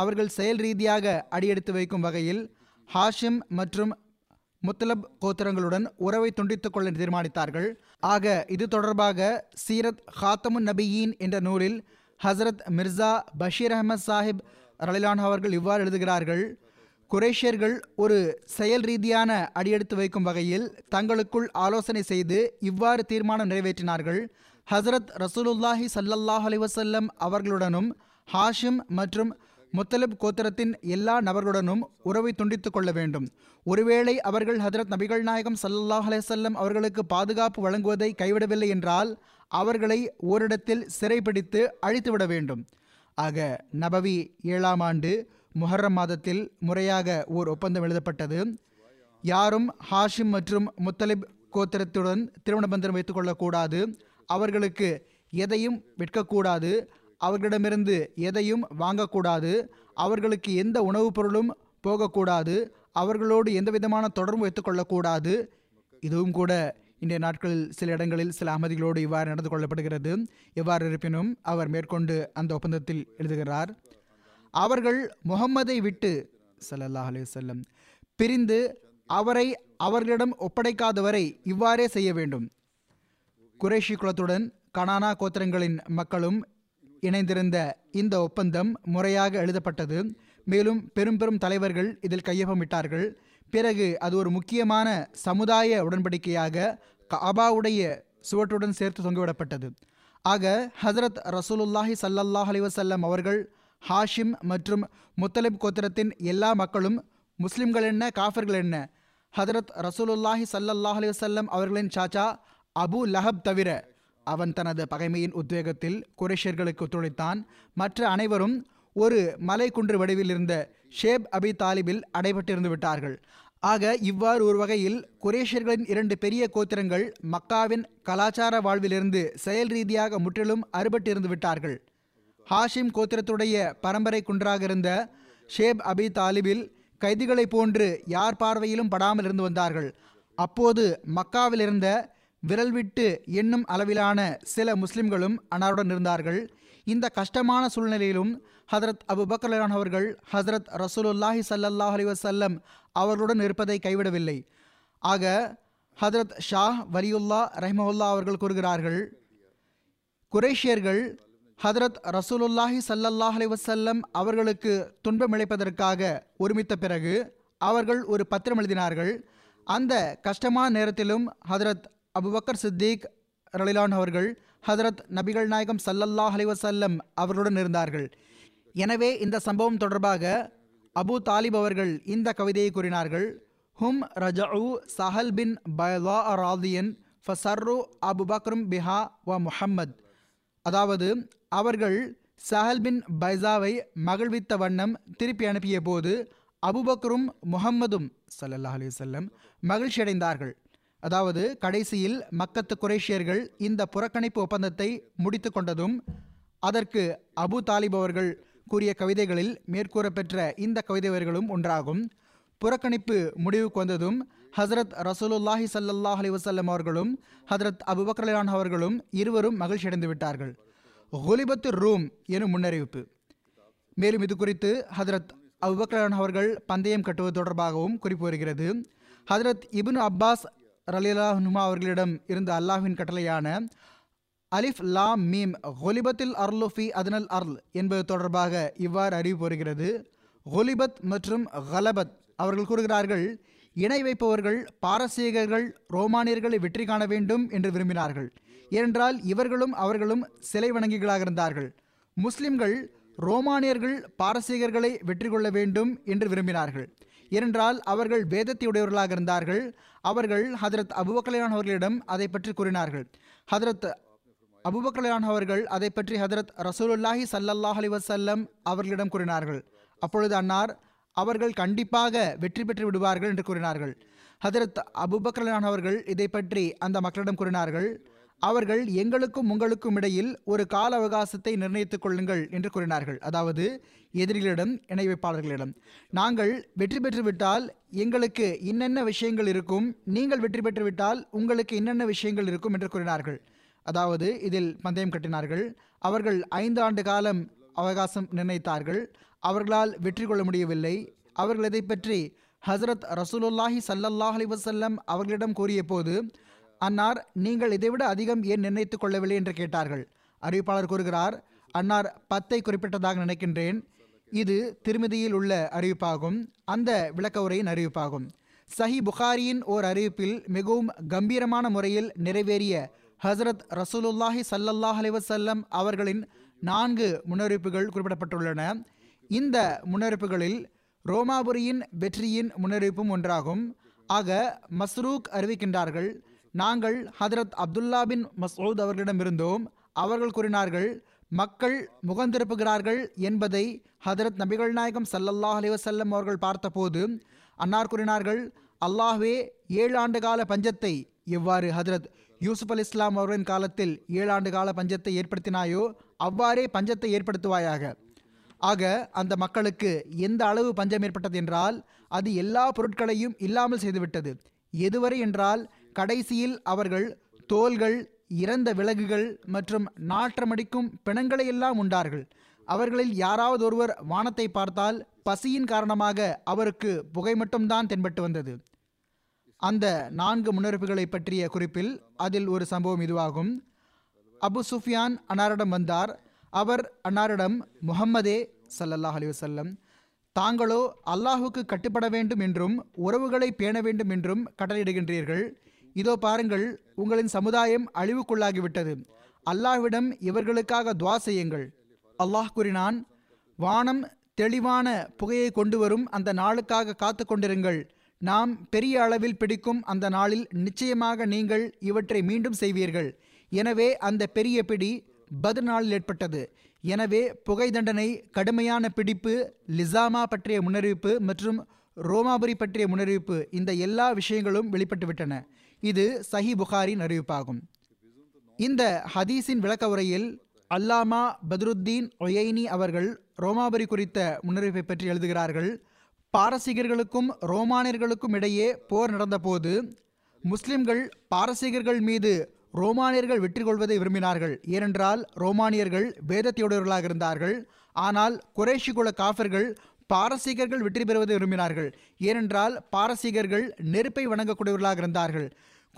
அவர்கள் செயல் ரீதியாக அடியெடுத்து வைக்கும் வகையில் ஹாஷிம் மற்றும் முத்தலப் கோத்திரங்களுடன் உறவை துண்டித்துக் கொள்ள தீர்மானித்தார்கள். ஆக இது தொடர்பாக சீரத் ஹாத்தமுன் நபியின் என்ற நூலில் ஹசரத் மிர்சா பஷீர் அஹமத் சாஹிப் ரலிலான் அவர்கள் இவ்வாறு எழுதுகிறார்கள், குரேஷியர்கள் ஒரு செயல் ரீதியான அடியெடுத்து வைக்கும் வகையில் தங்களுக்குள் ஆலோசனை செய்து இவ்வாறு தீர்மானம் நிறைவேற்றினார்கள். ஹசரத் ரசூலுல்லாஹி சல்லல்லாஹு அலைஹி வஸல்லம் அவர்களுடனும் ஹாஷிம் மற்றும் முத்தலப் கோத்திரத்தின் எல்லா நபர்களுடனும் உறவை துண்டித்துக் கொள்ள வேண்டும். ஒருவேளை அவர்கள் ஹதரத் நபிகள் நாயகம் சல்லல்லாஹு அலைஹி வஸல்லம் அவர்களுக்கு பாதுகாப்பு வழங்குவதை கைவிடவில்லை என்றால் அவர்களை ஓரிடத்தில் சிறைப்பிடித்து அழித்துவிட வேண்டும். ஆக நபவி 7ஆம் ஆண்டு முஹர்ரம் மாதத்தில் முறையாக ஓர் ஒப்பந்தம் எழுதப்பட்டது. யாரும் ஹாஷிம் மற்றும் முத்தலப் கோத்திரத்துடன் திருமண பந்தம் வைத்துக் கொள்ளக்கூடாது, அவர்களுக்கு எதையும் விற்கக்கூடாது, அவர்களிடமிருந்து எதையும் வாங்கக்கூடாது, அவர்களுக்கு எந்த உணவுப் பொருளும் போகக்கூடாது, அவர்களோடு எந்த விதமான தொடர்பும் வைத்துக்கொள்ளக்கூடாது. இதுவும் கூட இன்றைய நாட்களில் சில இடங்களில் சில அகமதிகளோடு இவ்வாறு நடந்து கொள்ளப்படுகிறது. எவ்வாறு இருப்பினும் அவர் மேற்கொண்டு அந்த ஒப்பந்தத்தில் எழுதுகிறார், அவர்கள் முகம்மதை விட்டு ஸல்லல்லாஹு அலைஹி வஸல்லம் பிரிந்து அவரை அவர்களிடம் ஒப்படைக்காதவரை இவ்வாறே செய்ய வேண்டும். குறைஷி குலத்துடன் கனானா கோத்திரங்களின் மக்களும் இணைந்திருந்த இந்த ஒப்பந்தம் முறையாக எழுதப்பட்டது. மேலும் பெரும் பெரும் தலைவர்கள் இதில் கையொப்பமிட்டார்கள். பிறகு அது ஒரு முக்கியமான சமுதாய உடன்படிக்கையாக கஅபாவுடைய சுவற்றுடன் சேர்த்து தொங்கிவிடப்பட்டது. ஆக ஹசரத் ரசூலுல்லாஹி சல்லல்லாஹு அலைஹி வஸல்லம் அவர்கள் ஹாஷிம் மற்றும் முத்தலப் கோத்திரத்தின் எல்லா மக்களும் முஸ்லிம்கள் என்ன காஃபிர்கள் என்ன, ஹதரத் ரசூலுல்லாஹி சல்லல்லாஹு அலைஹி வஸல்லம் அவர்களின் சாச்சா அபு லஹப் தவிர, அவன் தனது பகைமையின் உத்வேகத்தில் குறைஷியர்களுக்கு ஒத்துழைத்தான், மற்ற அனைவரும் ஒரு மலை குன்று வடிவில் இருந்த ஷேப் அபி தாலிபில் அடைபட்டிருந்து விட்டார்கள். ஆக இவ்வாறு ஒரு வகையில் குறைஷியர்களின் 2 பெரிய கோத்திரங்கள் மக்காவின் கலாச்சார வாழ்விலிருந்து செயல் ரீதியாக முற்றிலும் அறுபட்டிருந்து விட்டார்கள். ஹாஷிம் கோத்திரத்துடைய பரம்பரை குன்றாக இருந்த ஷேப் அபி தாலிபில் கைதிகளை போன்று யார் பார்வையிலும் படாமல் இருந்து வந்தார்கள். அப்போது மக்காவில் இருந்த விரல் விட்டு எண்ணும் அளவிலான சில முஸ்லிம்களும் அன்னாருடன் இருந்தார்கள். இந்த கஷ்டமான சூழ்நிலையிலும் ஹதரத் அபுபக்கர்லான் அவர்கள் ஹதரத் ரசூலுல்லாஹி சல்லல்லாஹு அலைஹி வஸல்லம் அவர்களுடன் இருப்பதை கைவிடவில்லை. ஆக ஹதரத் ஷா வலியுல்லாஹ் ரஹ்மஹுல்லா அவர்கள் கூறுகிறார்கள், குறைஷியர்கள் ஹதரத் ரசூலுல்லாஹி சல்லல்லாஹு அலைஹி வஸல்லம் அவர்களுக்கு துன்பம் இழைப்பதற்காக ஒருமித்த பிறகு அவர்கள் ஒரு பத்திரம் எழுதினார்கள். அந்த கஷ்டமான நேரத்திலும் ஹதரத் அபுபக்கர் சித்திக் ரலிலான் அவர்கள் ஹதரத் நபிகள் நாயகம் சல்லல்லாஹு அலைஹி வஸல்லம் அவர்களுடன் இருந்தார்கள். எனவே இந்த சம்பவம் தொடர்பாக அபு தாலிப் அவர்கள் இந்த கவிதையை கூறினார்கள், ஹும் ரஜஉ சஹல் பின் பைலா ராதியன் ஃபசர்ரு அபுபக்ரும் பிஹா வ முஹம்மத். அதாவது அவர்கள் சஹல் பின் பைசாவை மகிழ்வித்த வண்ணம் திருப்பி அனுப்பிய போது அபுபக்ரும் முஹம்மதும் சல்லல்லாஹு அலைஹி வஸல்லம் மகிழ்ச்சியடைந்தார்கள். அதாவது கடைசியில் மக்கத்து குறைஷியர்கள் இந்த புறக்கணிப்பு ஒப்பந்தத்தை முடித்து கொண்டதும் அதற்கு அபு தாலிப் அவர்கள் கூறிய கவிதைகளில் மேற்கூறப்பெற்ற இந்த கவிதைவர்களும் ஒன்றாகும். புறக்கணிப்பு முடிவுக்கு வந்ததும் ஹசரத் ரசூலுல்லாஹி சல்லல்லாஹு அலைஹி வஸல்லம் அவர்களும் ஹசரத் அபுபக்கர் ரலியல்லாஹு அன்ஹு அவர்களும் இருவரும் மகிழ்ச்சியடைந்து விட்டார்கள். குலிபத்து ரூம் எனும் முன்னறிவிப்பு. மேலும் இது குறித்து ஹசரத் அபுபக்கர் ரலியல்லாஹு அன்ஹு அவர்கள் பந்தயம் கட்டுவது தொடர்பாகவும் குறிப்பு வருகிறது. ஹசரத் இப்னு அப்பாஸ் ரலியல்லாஹு அன்ஹுமா அவர்களிடம் இருந்த அல்லாஹ்வின் கட்டளையான அலிஃப் லாம் மீம் ஹொலிபத்தில் அர்லு ஃபி அதனல் அர்ல் என்பது தொடர்பாக இவ்வாறு அறிவிப்பு வருகிறது. ஹொலிபத் மற்றும் ஹலபத் அவர்கள் கூறுகிறார்கள், இணை வைப்பவர்கள் பாரசீகர்கள் ரோமானியர்களை வெற்றி காண வேண்டும் என்று விரும்பினார்கள். ஏனென்றால் இவர்களும் அவர்களும் சிலை வணங்கிகளாக இருந்தார்கள். முஸ்லிம்கள் ரோமானியர்கள் பாரசீகர்களை வெற்றி கொள்ள வேண்டும் என்று விரும்பினார்கள். ஏனென்றால் அவர்கள் வேதத்தையுடையவர்களாக இருந்தார்கள். அவர்கள் ஹதரத் அபுபக்கர் ரலியல்லாஹு அவர்களிடம் அதை பற்றி கூறினார்கள். ஹதரத் அபூபக்கர் அவர்கள் அதை பற்றி ஹஜ்ரத் ரசூலுல்லாஹி ஸல்லல்லாஹு அலைஹி வஸல்லம் அவர்களிடம் கூறினார்கள். அப்பொழுது அன்னார் அவர்கள் கண்டிப்பாக வெற்றி பெற்று விடுவார்கள் என்று கூறினார்கள். ஹஜ்ரத் அபூபக்கர் அவர்கள் இதை பற்றி அந்த மக்களிடம் கூறினார்கள். அவர்கள் எங்களுக்கும் உங்களுக்கும் இடையில் ஒரு கால அவகாசத்தை நிர்ணயித்துக் கொள்ளுங்கள் என்று கூறினார்கள். அதாவது எதிரிகளிடம், இணை வைப்பாளர்களிடம், நாங்கள் வெற்றி பெற்றுவிட்டால் எங்களுக்கு இன்னென்ன விஷயங்கள் இருக்கும், நீங்கள் வெற்றி பெற்றுவிட்டால் உங்களுக்கு இன்னென்ன விஷயங்கள் இருக்கும் என்று கூறினார்கள். அதாவது இதில் பந்தயம் கட்டினார்கள். அவர்கள் 5 ஆண்டு காலம் அவகாசம் நிர்ணயித்தார்கள். அவர்களால் வெற்றி கொள்ள முடியவில்லை. அவர்கள் இதை பற்றி ஹஜ்ரத் ரசூலுல்லாஹி ஸல்லல்லாஹு அலைஹி வஸல்லம் அவர்களிடம் கூறிய போது அன்னார், நீங்கள் இதைவிட அதிகம் ஏன் நிர்ணயித்துக் கொள்ளவில்லை என்று கேட்டார்கள். அறிவிப்பாளர் கூறுகிறார், அன்னார் 10ஐ குறிப்பிட்டதாக நினைக்கின்றேன். இது திருமதியில் உள்ள அறிவிப்பாகும், அந்த விளக்க உரையின் அறிவிப்பாகும். சஹி புகாரியின் ஓர் அறிவிப்பில் மிகவும் கம்பீரமான முறையில் நிறைவேறிய ஹஜ்ரத் ரசூலுல்லாஹி ஸல்லல்லாஹு அலைஹி வஸல்லம் அவர்களின் 4 முன்னறிவிப்புகள் குறிப்பிடப்பட்டுள்ளன. இந்த முன்னறிவிப்புகளில் ரோமாபுரியின் வெற்றியின் முன்னறிவிப்பும் ஒன்றாகும். ஆக மஸ்ரூக் அறிவிக்கின்றார்கள், நாங்கள் ஹதரத் அப்துல்லா பின் மஸ்ஊத் அவர்களிடம் இருந்தோம். அவர்கள் கூறினார்கள், மக்கள் முகந்திருப்புகிறார்கள் என்பதை ஹதரத் நபிகள் நாயகம் ஸல்லல்லாஹு அலைஹி வஸல்லம் அவர்கள் பார்த்தபோது அன்னார் கூறினார்கள், அல்லாஹ்வே 7 ஆண்டு கால பஞ்சத்தை எவ்வாறு ஹதரத் யூசுப் அல் இஸ்லாம் அவர்களின் காலத்தில் 7 ஆண்டு கால பஞ்சத்தை ஏற்படுத்தினாயோ அவ்வாறே பஞ்சத்தை ஏற்படுத்துவாயாக. ஆக அந்த மக்களுக்கு எந்த அளவு பஞ்சம் ஏற்பட்டது என்றால் அது எல்லா பொருட்களையும் இல்லாமல் செய்துவிட்டது. எதுவரை என்றால் கடைசியில் அவர்கள் தோள்கள், இறந்த விலங்குகள் மற்றும் நாற்றமடிக்கும் பிணங்களை எல்லாம் உண்டார்கள். அவர்களில் யாராவது ஒருவர் வானத்தை பார்த்தால் பசியின் காரணமாக அவருக்கு புகை மட்டும்தான் தென்பட்டு வந்தது. அந்த 4 முன்னறிவிப்புகளை பற்றிய குறிப்பில் அதில் ஒரு சம்பவம் இதுவாகும். அபு சுஃபியான் அன்னாரிடம் வந்தார். அவர் அன்னாரிடம், முஹம்மதே ஸல்லல்லாஹு அலைஹி வஸல்லம், தாங்களோ அல்லாஹுக்கு கட்டுப்பட வேண்டும் என்றும் உறவுகளை பேண வேண்டும் என்றும் கட்டளையிடுகின்றீர்கள். இதோ பாருங்கள், உங்களின் சமுதாயம் அழிவுக்குள்ளாகிவிட்டது. அல்லாஹ்விடம் இவர்களுக்காக துவா செய்யுங்கள். அல்லாஹ் கூறினான், வானம் தெளிவான புகையை கொண்டு வரும் அந்த நாளுக்காக காத்து கொண்டிருங்கள். நாம் பெரிய அளவில் பிடிக்கும் அந்த நாளில் நிச்சயமாக நீங்கள் இவற்றை மீண்டும் செய்வீர்கள். எனவே அந்த பெரிய பிடி பத்ர் நாளில் ஏற்பட்டது. எனவே புகை தண்டனை, கடுமையான பிடிப்பு, லிசாமா பற்றிய முன்னறிவிப்பு மற்றும் ரோமாபுரி பற்றிய முன்னறிவிப்பு, இந்த எல்லா விஷயங்களும் வெளிப்பட்டுவிட்டன. இது சஹி புகாரின் அறிவிப்பாகும். இந்த ஹதீஸின் விளக்க உரையில் அல்லாமா பத்ருத்தீன் ஒயைனி அவர்கள் ரோமாபுரி குறித்த முன்னறிவிப்பை பற்றி எழுதுகிறார்கள். பாரசீகர்களுக்கும் ரோமானியர்களுக்கும் இடையே போர் நடந்தபோது முஸ்லிம்கள் பாரசீகர்கள் மீது ரோமானியர்கள் வெற்றி கொள்வதை விரும்பினார்கள். ஏனென்றால் ரோமானியர்கள் வேதத்தையுடையவர்களாக இருந்தார்கள். ஆனால் குறைஷி குல காஃபர்கள் பாரசீகர்கள் வெற்றி பெறுவதை விரும்பினார்கள். ஏனென்றால் பாரசீகர்கள் நெருப்பை வணங்கக்கூடியவர்களாக இருந்தார்கள்.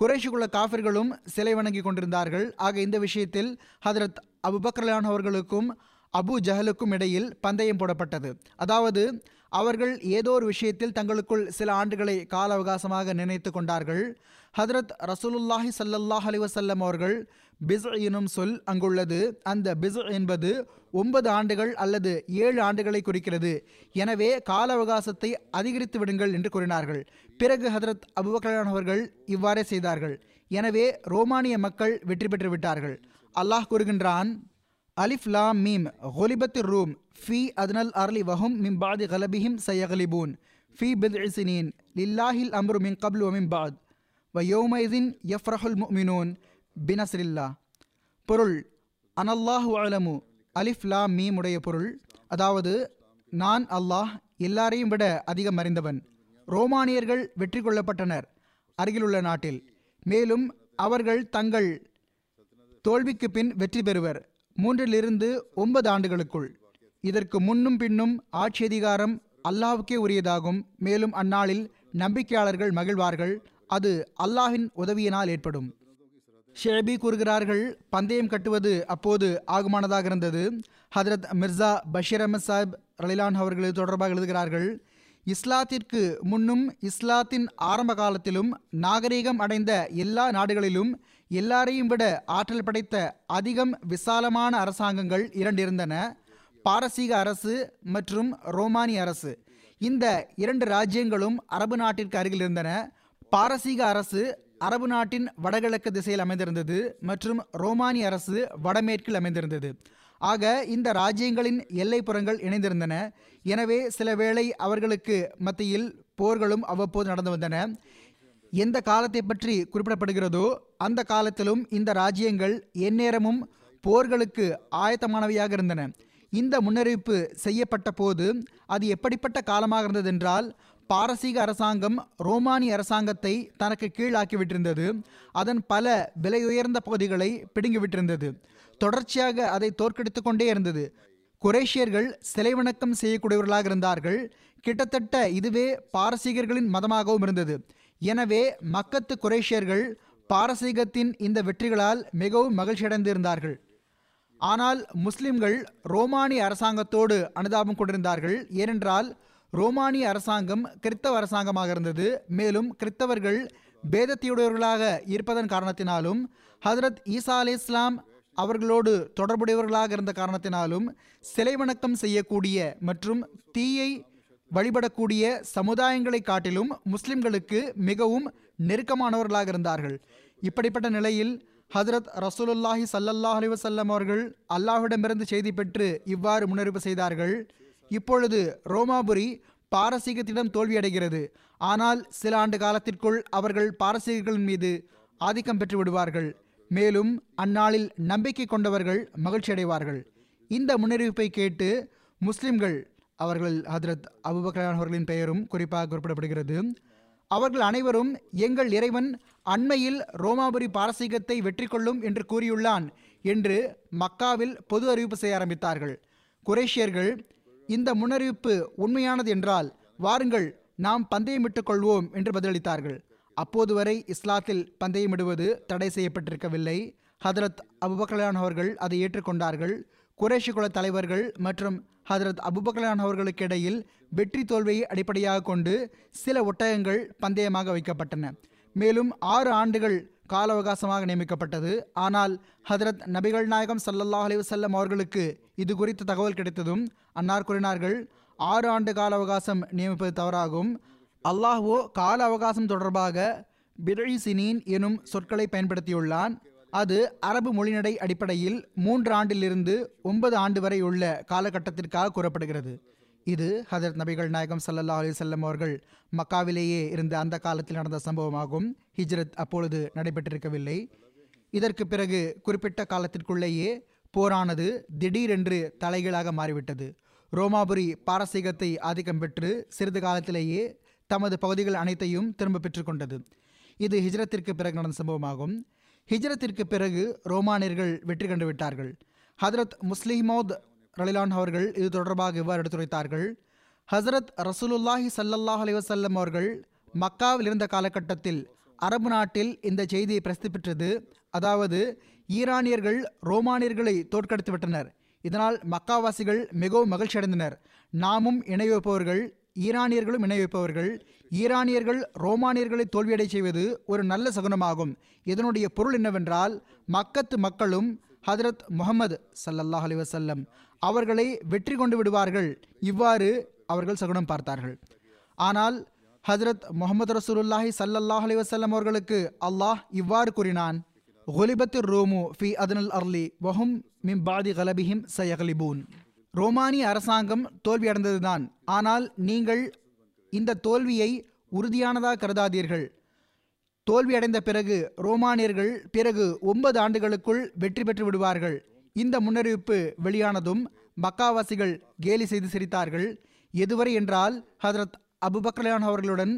குறைஷி குல காஃபர்களும் சிலை வணங்கி கொண்டிருந்தார்கள். ஆக இந்த விஷயத்தில் ஹதரத் அபூபக்கர் அவர்களுக்கும் அபு ஜஹலுக்கும் இடையில் பந்தயம் போடப்பட்டது. அதாவது அவர்கள் ஏதோ ஒரு விஷயத்தில் தங்களுக்குள் சில ஆண்டுகளை கால அவகாசமாக நினைத்து கொண்டார்கள். ஹதரத் ரசூலுல்லாஹி ஸல்லல்லாஹு அலைஹி வஸல்லம் அவர்கள் பிஸ் எனும் சொல் அங்குள்ளது. அந்த பிஸ் என்பது 9 ஆண்டுகள் அல்லது 7 ஆண்டுகளை குறிக்கிறது. எனவே கால அவகாசத்தை அதிகரித்து விடுங்கள் என்று கூறினார்கள். பிறகு ஹதரத் அபூபக்கர் அவர்கள் இவ்வாறே செய்தார்கள். எனவே ரோமானிய மக்கள் வெற்றி பெற்று விட்டார்கள். அல்லாஹ் கூறுகின்றான், அலிஃப் லாம் மீம் ஹொலிபத் ரூம் ஃபி அதனல் அர்லி வஹும் மிம் பாதி கலபிஹிம் சயகலிபூன் ஃபி பித்இசினீன் லில்லாஹில் அம்ரு மின் கப்லு வமிம் பாத் வ யோமைதின் யஃப்ரஹுல் முமினூன் பினஸ்ரில்லா. பொருள், அனல்லாஹு அலமு அலிஃப் லாம் மீம் உடைய பொருள், அதாவது நான் அல்லாஹ் எல்லாரையும் விட அதிகம் அறிந்தவன். ரோமானியர்கள் வெற்றி கொள்ளப்பட்டனர் அருகிலுள்ள நாட்டில். மேலும் அவர்கள் தங்கள் தோல்விக்கு பின் வெற்றி பெறுவர் 3 லிருந்து 9 ஆண்டுகளுக்குள். இதற்கு முன்னும் பின்னும் ஆட்சி அதிகாரம் அல்லாஹ்வுக்கே உரியதாகும். மேலும் அந்நாளில் நம்பிக்கையாளர்கள் மகிழ்வார்கள். அது அல்லாஹ்வின் உதவியினால் ஏற்படும். ஷேபி கூறுகிறார்கள், பந்தயம் கட்டுவது அப்போது ஆகுமானதாக இருந்தது. ஹதரத் மிர்சா பஷீர் அஹமத் சாஹிப் ரலிலான் அவர்கள் தொடர்பாக எழுதுகிறார்கள், இஸ்லாத்திற்கு முன்னும் இஸ்லாத்தின் ஆரம்ப காலத்திலும் நாகரீகம் அடைந்த எல்லா நாடுகளிலும் எல்லாரையும் விட ஆற்றல் படைத்த அதிகம் விசாலமான அரசாங்கங்கள் 2 இருந்தன. பாரசீக அரசு மற்றும் ரோமானிய அரசு. இந்த 2 ராஜ்யங்களும் அரபு நாட்டிற்கு அருகில் இருந்தன. பாரசீக அரசு அரபு நாட்டின் வடகிழக்கு திசையில் அமைந்திருந்தது மற்றும் ரோமானிய அரசு வடமேற்கில் அமைந்திருந்தது. ஆக இந்த ராஜ்யங்களின் எல்லைப்புறங்கள் இணைந்திருந்தன. எனவே சிலவேளை அவர்களுக்கு மத்தியில் போர்களும் அவ்வப்போது நடந்து வந்தன. எந்த காலத்தை பற்றி குறிப்பிடப்படுகிறதோ அந்த காலத்திலும் இந்த ராஜ்யங்கள் எந்நேரமும் போர்களுக்கு ஆயத்தமானவையாக இருந்தன. இந்த முன்னறிவிப்பு செய்யப்பட்ட போது அது எப்படிப்பட்ட காலமாக இருந்ததென்றால், பாரசீக அரசாங்கம் ரோமானிய அரசாங்கத்தை தனக்கு கீழாக்கிவிட்டிருந்தது. அதன் பல விலையுயர்ந்த பகுதிகளை பிடுங்கிவிட்டிருந்தது. தொடர்ச்சியாக அதை தோற்கடித்து கொண்டே இருந்தது. குரேஷியர்கள் சிலை வணக்கம் செய்யக்கூடியவர்களாக இருந்தார்கள். கிட்டத்தட்ட இதுவே பாரசீகர்களின் மதமாகவும் இருந்தது. எனவே மக்கத்து குரேஷியர்கள் பாரசீகத்தின் இந்த வெற்றிகளால் மிகவும் மகிழ்ச்சியடைந்திருந்தார்கள். ஆனால் முஸ்லிம்கள் ரோமானிய அரசாங்கத்தோடு அனுதாபம் கொண்டிருந்தார்கள். ஏனென்றால் ரோமானிய அரசாங்கம் கிறித்தவ அரசாங்கமாக இருந்தது. மேலும் கிறித்தவர்கள் பேதத்தையுடையவர்களாக இருப்பதன் காரணத்தினாலும் ஹதரத் ஈசா அலி இஸ்லாம் அவர்களோடு தொடர்புடையவர்களாக இருந்த காரணத்தினாலும் சிலை வணக்கம் செய்யக்கூடிய மற்றும் தீயை வழிபடக்கூடிய சமுதாயங்களை காட்டிலும் முஸ்லிம்களுக்கு மிகவும் நெருக்கமானவர்களாக இருந்தார்கள். இப்படிப்பட்ட நிலையில் ஹஜ்ரத் ரசூலுல்லாஹி ஸல்லல்லாஹு அலைஹி வஸல்லம் அவர்கள் அல்லாஹ்விடமிருந்து செய்தி பெற்று இவ்வாறு முன்னறிவிப்பு செய்தார்கள்: இப்பொழுது ரோமாபுரி பாரசீகத்திடம் தோல்வியடைகிறது. ஆனால் சில ஆண்டு காலத்திற்குள் அவர்கள் பாரசீகர்களின் மீது ஆதிக்கம் பெற்று விடுவார்கள். மேலும் அந்நாளில் நம்பிக்கை கொண்டவர்கள் மகிழ்ச்சியடைவார்கள். இந்த முன்னறிவிப்பை கேட்டு முஸ்லிம்கள், அவர்கள் ஹஜ்ரத் அபூபக்கர் அவர்களின் பெயரும் குறிப்பாக குறிப்பிடப்படுகிறது, அவர்கள் அனைவரும் எங்கள் இறைவன் அண்மையில் ரோமாபுரி பாரசீகத்தை வெற்றி கொள்ளும் என்று கூறியுள்ளான் என்று மக்காவில் பொது அறிவிப்பு செய்ய ஆரம்பித்தார்கள். குரேஷியர்கள், இந்த முன்னறிவிப்பு உண்மையானது என்றால் வாருங்கள் நாம் பந்தயமிட்டுக் கொள்வோம் என்று பதிலளித்தார்கள். அப்போது வரை இஸ்லாத்தில் பந்தயமிடுவது தடை செய்யப்பட்டிருக்கவில்லை. ஹதரத் அபூபக்கர் அவர்கள் அதை ஏற்றுக்கொண்டார்கள். குரேஷி குல தலைவர்கள் மற்றும் ஹதரத் அபூபக்கர் அவர்களுக்கு இடையில் வெற்றி தோல்வியை அடிப்படையாக கொண்டு சில ஒட்டகங்கள் பந்தயமாக வைக்கப்பட்டன. மேலும் 6 ஆண்டுகள் கால அவகாசமாக நியமிக்கப்பட்டது. ஆனால் ஹதரத் நபிகள் நாயகம் ஸல்லல்லாஹு அலைஹி வஸல்லம் அவர்களுக்கு இது குறித்த தகவல் கிடைத்ததும் அன்னார் கூறினார்கள்: 6 ஆண்டு கால அவகாசம் நியமிப்பது தவறாகும். அல்லாஹ்வோ கால அவகாசம் தொடர்பாக பிடை சினீன் எனும் சொற்களை பயன்படுத்தியுள்ளான். அது அரபு மொழிநடை அடிப்படையில் 3 ஆண்டிலிருந்து 9 ஆண்டு வரை உள்ள காலகட்டத்திற்காக கூறப்படுகிறது. இது ஹஜ்ரத் நபிகள் நாயகம் ஸல்லல்லாஹு அலைஹி வஸல்லம் அவர்கள் மக்காவிலேயே இருந்த அந்த காலத்தில் நடந்த சம்பவமாகும். ஹிஜ்ரத் அப்பொழுது நடைபெற்றிருக்கவில்லை. இதற்கு பிறகு குறிப்பிட்ட காலத்திற்குள்ளேயே போரானது திடீரென்று தலைகீழாக மாறிவிட்டது. ரோமாபுரி பாரசீகத்தை ஆதிக்கம் பெற்று சிறிது காலத்திலேயே தமது பகுதிகள் அனைத்தையும் திரும்ப பெற்றுக்கொண்டது. இது ஹிஜ்ரத்திற்கு பிறகு நடந்த சம்பவமாகும். ஹிஜ்ரத்திற்கு பிறகு ரோமானியர்கள் வெற்றி கண்டுவிட்டார்கள். ஹதரத் முஸ்லிம் மவுத் ரலிலான் அவர்கள் இது தொடர்பாக இவ்வாறு எடுத்துரைத்தார்கள்: ஹஜ்ரத் ரசூலுல்லாஹி ஸல்லல்லாஹு அலைஹி வஸல்லம் அவர்கள் மக்காவில் இருந்த காலகட்டத்தில் அரபு நாட்டில் இந்த செய்தியை பிரசித்தி பெற்றது. அதாவது, ஈரானியர்கள் ரோமானியர்களை தோற்கடித்து விட்டனர். இதனால் மக்காவாசிகள் மிகவும் மகிழ்ச்சி அடைந்தனர். நாமும் இணை வைப்பவர்கள், ஈரானியர்களும் இணை வைப்பவர்கள், ஈரானியர்கள் ரோமானியர்களை தோல்வியடை செய்வது ஒரு நல்ல சகுனமாகும். இதனுடைய பொருள் என்னவென்றால், மக்கத்து மக்களும் ஹதரத் முகமது ஸல்லல்லாஹு அலைஹி வஸல்லம் அவர்களை வெற்றி கொண்டு விடுவார்கள். இவ்வாறு அவர்கள் சகுனம் பார்த்தார்கள். ஆனால் ஹஜ்ரத் முஹம்மது ரசூலுல்லாஹி ஸல்லல்லாஹு அலைஹி வஸல்லம் அவர்களுக்கு அல்லாஹ் இவ்வாறு கூறினான்: குலிபத்துர் ரோமு ஃபி அத்னல் அர்லி வஹும் மின் பாதி கலபிஹிம் சயகலிபூன். ரோமானிய அரசாங்கம் தோல்வியடைந்ததுதான், ஆனால் நீங்கள் இந்த தோல்வியை உறுதியானதாக கருதாதீர்கள். தோல்வியடைந்த பிறகு ரோமானியர்கள் பிறகு 9 ஆண்டுகளுக்குள் வெற்றி பெற்று விடுவார்கள். இந்த முன்னறிவிப்பு வெளியானதும் மக்காவாசிகள் கேலி செய்து சிரித்தார்கள். எதுவரை என்றால், ஹதரத் அபூபக்கர் அவர்களுடன்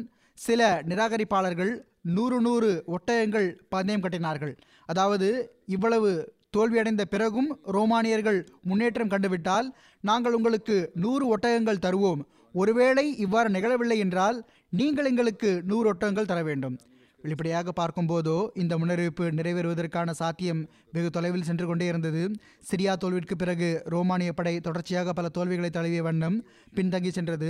சில நிராகரிப்பாளர்கள் 100 ஒட்டகங்கள் பந்தயம் கட்டினார்கள். அதாவது, இவ்வளவு தோல்வியடைந்த பிறகும் ரோமானியர்கள் முன்னேற்றம் கண்டுவிட்டால் நாங்கள் உங்களுக்கு 100 ஒட்டகங்கள் தருவோம். ஒருவேளை இவ்வாறு நிகழவில்லை என்றால் நீங்கள் எங்களுக்கு 100 ஒட்டகங்கள் தர வேண்டும். வெளிப்படையாக பார்க்கும்போதோ இந்த முன்னறிவிப்பு நிறைவேறுவதற்கான சாத்தியம் வெகு தொலைவில் சென்று கொண்டே இருந்தது. சிரியா தோல்விற்கு பிறகு ரோமானிய படை தொடர்ச்சியாக பல தோல்விகளை தழுவிய வண்ணம் பின்தங்கி சென்றது.